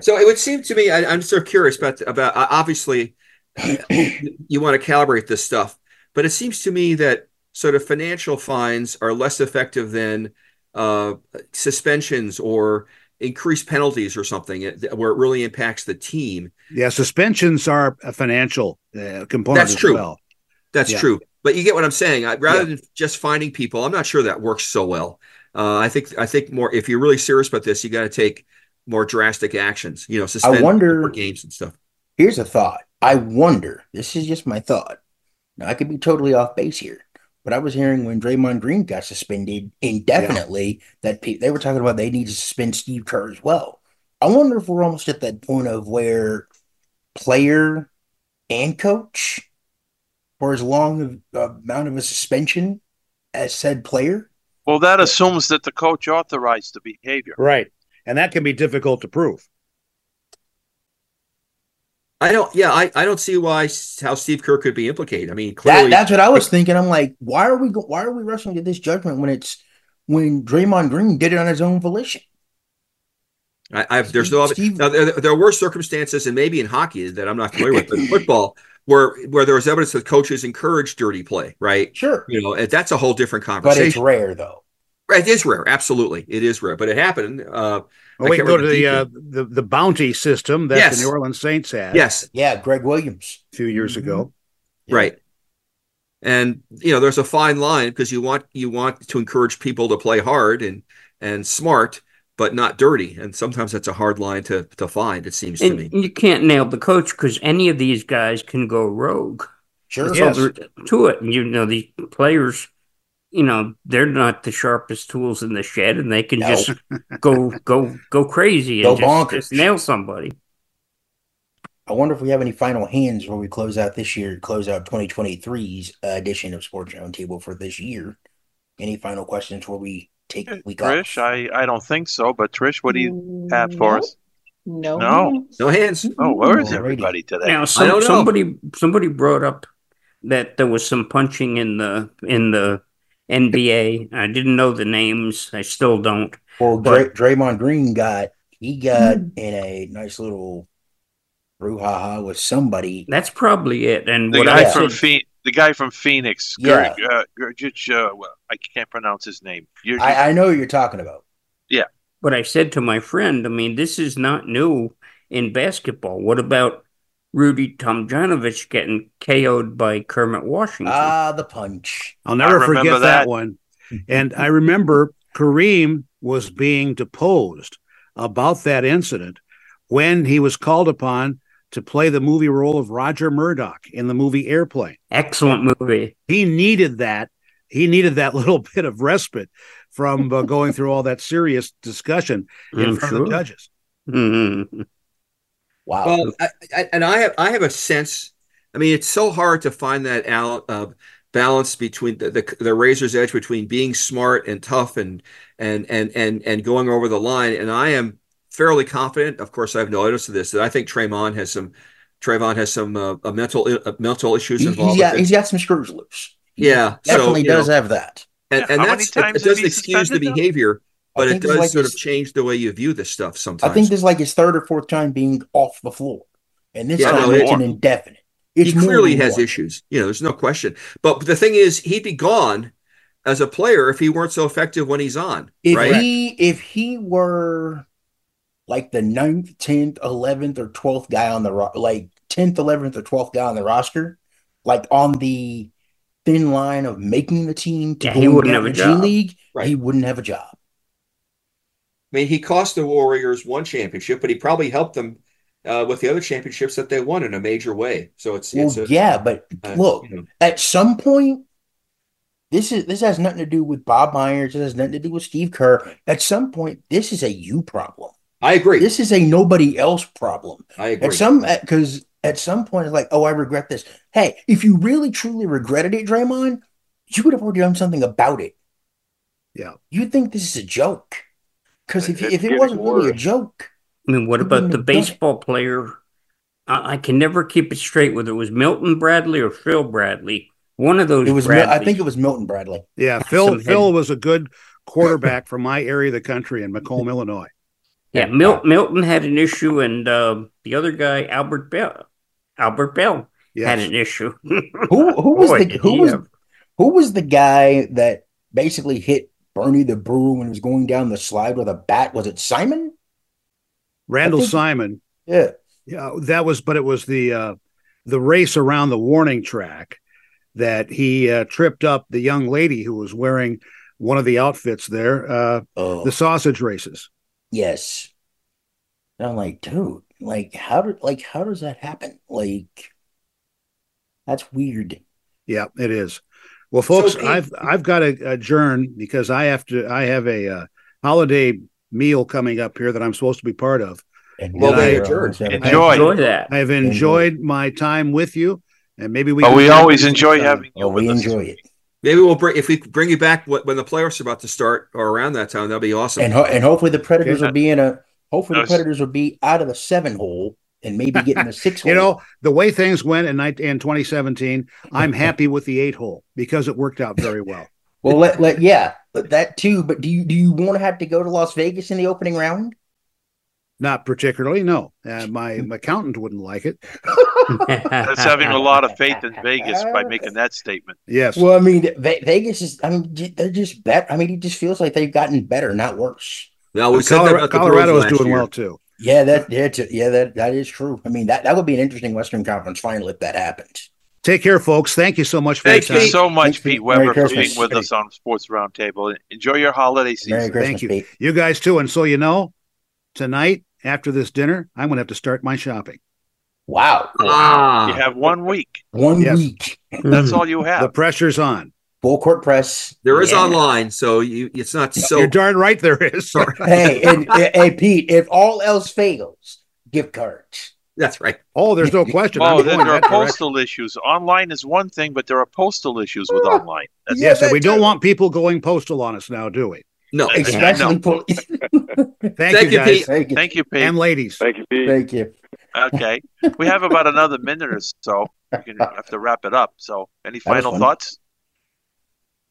So it would seem to me, I, I'm so curious about, about obviously you want to calibrate this stuff, but it seems to me that sort of financial fines are less effective than uh, suspensions or increased penalties or something where it really impacts the team. Yeah, suspensions are a financial uh, component That's as true. well. That's yeah. true. But you get what I'm saying. I, rather yeah. than just fining people, I'm not sure that works so well. Uh, I think I think more if you're really serious about this, you got to take more drastic actions. You know, suspend I wonder, games and stuff. Here's a thought. I wonder. This is just my thought. Now, I could be totally off base here, but I was hearing when Draymond Green got suspended indefinitely yeah. that pe- they were talking about they need to suspend Steve Kerr as well. I wonder if we're almost at that point of where player and coach, for as long a uh, amount of a suspension as said player. Well, that assumes that the coach authorized the behavior. Right. And that can be difficult to prove. I don't, yeah, I, I don't see why, how Steve Kerr could be implicated. I mean, clearly. That, that's what I was thinking. I'm like, why are we, go, why are we rushing to this judgment when it's, when Draymond Green did it on his own volition? I, I've, there's no, Steve, now, there, there were circumstances, and maybe in hockey that I'm not familiar with, but in football, where, where there was evidence that coaches encourage dirty play, right? Sure. You know, that's a whole different conversation. But it's rare, though. It is rare, absolutely. It is rare, but it happened. Uh, oh, we can go to the, uh, the the bounty system that yes. the New Orleans Saints had. Yes, yeah, Greg Williams a few years mm-hmm. ago, yeah. right? And you know, there's a fine line because you want you want to encourage people to play hard and and smart, but not dirty. And sometimes that's a hard line to to find. It seems and to me you can't nail the coach because any of these guys can go rogue. Sure, yes. to it, and you know the players. You know, they're not the sharpest tools in the shed, and they can no. just go go go crazy and go just, just nail somebody. I wonder if we have any final hands where we close out this year, close out twenty twenty-three's edition of Sports Roundtable for this year. Any final questions where we take hey, week Trish, off? Trish, I, I don't think so, but Trish, what do you have for no. us? No. No. No hands. Oh, where is everybody today? Now, some, I don't know. Somebody, somebody brought up that there was some punching in the in the N B A. I didn't know the names. I still don't. Well, Dray- Draymond Green got he got mm-hmm. in a nice little brouhaha with somebody. That's probably it. And the what guy I from Fe- the guy from Phoenix, yeah. uh, uh, well, I can't pronounce his name. Just, I, I know what you're talking about. Yeah, but I said to my friend, I mean, this is not new in basketball. What about Rudy Tomjanovich getting K O'd by Kermit Washington? Ah, the punch. I'll never forget that. that one. And I remember Kareem was being deposed about that incident when he was called upon to play the movie role of Roger Murdoch in the movie Airplane. Excellent movie. He needed that. He needed that little bit of respite from uh, going through all that serious discussion in I'm front sure. of the judges. Mm-hmm. Wow. Well, I, I, and I have I have a sense. I mean, it's so hard to find that out uh, balance between the, the the razor's edge between being smart and tough and and and and and going over the line. And I am fairly confident. Of course, I have no evidence of this. That I think Trayvon has some Trayvon has some uh, uh, mental uh, mental issues involved. Yeah, he's, he's got some screws loose. Yeah, he definitely so, does know, have that. And, yeah, and that's it, it doesn't excuse the behavior. Though? But it does like sort his, of change the way you view this stuff sometimes. I think this is like his third or fourth time being off the floor. And this yeah, time no, it's an indefinite. It's he clearly has one. issues. You know, there's no question. But the thing is, he'd be gone as a player if he weren't so effective when he's on. If right? he if he were like the ninth, tenth, eleventh, or twelfth guy on the ro- like tenth, eleventh, or twelfth guy on the roster, like on the thin line of making the team to yeah, he wouldn't have a G job. League, right. he wouldn't have a job. I mean, he cost the Warriors one championship, but he probably helped them uh, with the other championships that they won in a major way. So it's, well, it's a, yeah, but uh, look, you know. At some point, this is this has nothing to do with Bob Myers. It has nothing to do with Steve Kerr. At some point, this is a you problem. I agree. This is a nobody else problem. I agree. At some because at, at some point, it's like, oh, I regret this. Hey, if you really truly regretted it, Draymond, you would have already done something about it. Yeah, you think this is a joke. Because if, if it wasn't really a joke. I mean, what about the baseball player? I, I can never keep it straight whether it was Milton Bradley or Phil Bradley. One of those. It was. I think it was Milton Bradley. Yeah, Phil Phil was a good quarterback from my area of the country in Macomb, Illinois. Yeah, Mil- Milton had an issue, and uh, the other guy, Albert Bell, Albert Bell yes. had an issue. who who was Boy, the who was have... who was the guy that basically hit Bernie the Brew when he was going down the slide with a bat? Was it Simon? Randall think... Simon. Yeah, yeah, that was. But it was the uh, the race around the warning track that he uh, tripped up the young lady who was wearing one of the outfits there. Uh, oh. The sausage races. Yes. And I'm like, dude, like how did like how does that happen? Like that's weird. Yeah, it is. Well, folks, so, I've I've got to adjourn because I have to I have a uh, holiday meal coming up here that I'm supposed to be part of. And well, they adjourn. Enjoy. enjoy that. I've enjoyed enjoy. my time with you, and maybe we. Oh, we always enjoy having you. Oh, we enjoy it. Maybe we'll bring if we bring you back when the playoffs are about to start or around that time. That'll be awesome. And, ho- and hopefully the Predators yeah. will be in a. Hopefully was... the Predators will be out of the seven hole and maybe getting the six hole. You know the way things went in in twenty seventeen, I'm happy with the eight hole because it worked out very well. well, let let yeah that too. But do you do you want to have to go to Las Vegas in the opening round? Not particularly, no. Uh, my, my accountant wouldn't like it. That's having a lot of faith in Vegas by making that statement. Yes. Well, I mean, Vegas is, I mean, they're just better. I mean, it just feels like they've gotten better, not worse. No, we said Colorado, that about Colorado's doing year. well, too. Yeah, that, that's it. yeah, that, that is true. I mean, that, that would be an interesting Western Conference final if that happened. Take care, folks. Thank you so much for Thank your time. Thank you so much, Thanks, Pete, Pete Weber, for being with us on Sports Roundtable. Enjoy your holiday season. Thank you. Pete. You guys, too. And so you know, tonight, after this dinner, I'm going to have to start my shopping. Wow. Wow. You have one week. One yes. week. That's all you have. The pressure's on. Full court press. There is yeah. online, so you it's not yeah. so. You're darn right there is. hey, and, and, and Pete, if all else fails, gift cards. That's right. Oh, there's no question. oh, then there are postal direction. issues. Online is one thing, but there are postal issues with online. That's yes, and we don't want people going postal on us now, do we? No, especially no. Po- Thank, Thank you, guys. Pete. Thank you. Thank you, Pete. And ladies. Thank you, Pete. Thank you. Okay. We have about another minute or so. We can have to wrap it up. So, any final thoughts?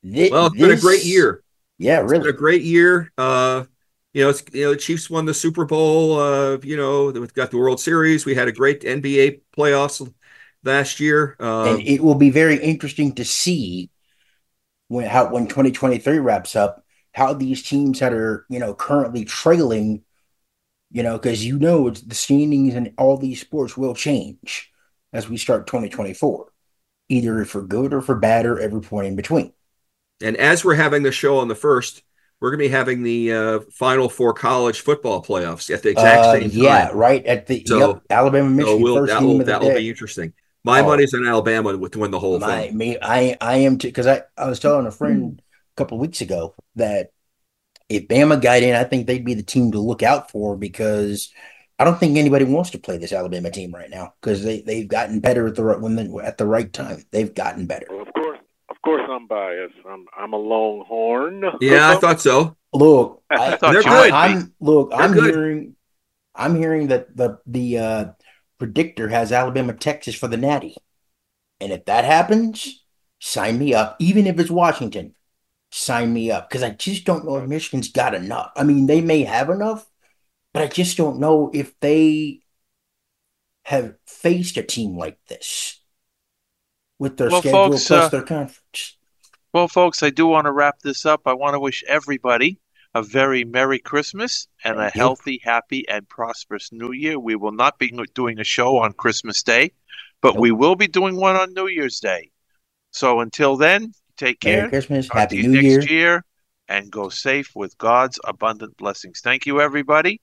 Th- well, it's this... been a great year. Yeah, really. It's been a great year. Uh, you know, it's, you know, the Chiefs won the Super Bowl. Uh, you know, we've got the World Series. We had a great N B A playoffs last year. Uh, and it will be very interesting to see when how when twenty twenty-three wraps up. How these teams that are, you know, currently trailing, you know, because you know it's the standings in all these sports will change as we start twenty twenty-four, either for good or for bad or every point in between. And as we're having the show on the first, we're going to be having the uh, Final Four college football playoffs at the exact uh, same yeah, time. Yeah, right at the so, yep, Alabama Michigan so we'll, first game of the day. That will be interesting. My oh, money's on Alabama to win the whole my, thing. Me, I I am too because I I was telling a friend. Couple of weeks ago that if Bama got in, I think they'd be the team to look out for because I don't think anybody wants to play this Alabama team right now because they they've gotten better at the right when they, at the right time. They've gotten better. Well, of course, of course, I'm biased. I'm I'm a Longhorn. Yeah, I thought so. Look, I, I thought they're good. I'm, look, they're I'm good. hearing, I'm hearing that the the uh, predictor has Alabama, Texas for the Natty, and if that happens, sign me up. Even if it's Washington. Sign me up because I just don't know if Michigan's got enough. I mean, they may have enough, but I just don't know if they have faced a team like this with their well, schedule folks, plus uh, their conference. Well, folks, I do want to wrap this up. I want to wish everybody a very Merry Christmas and Thank a you. healthy, happy, and prosperous New Year. We will not be doing a show on Christmas Day, but nope. we will be doing one on New Year's Day. So until then, take care. Merry Christmas. Happy New Year. Next year. And go safe with God's abundant blessings. Thank you, everybody.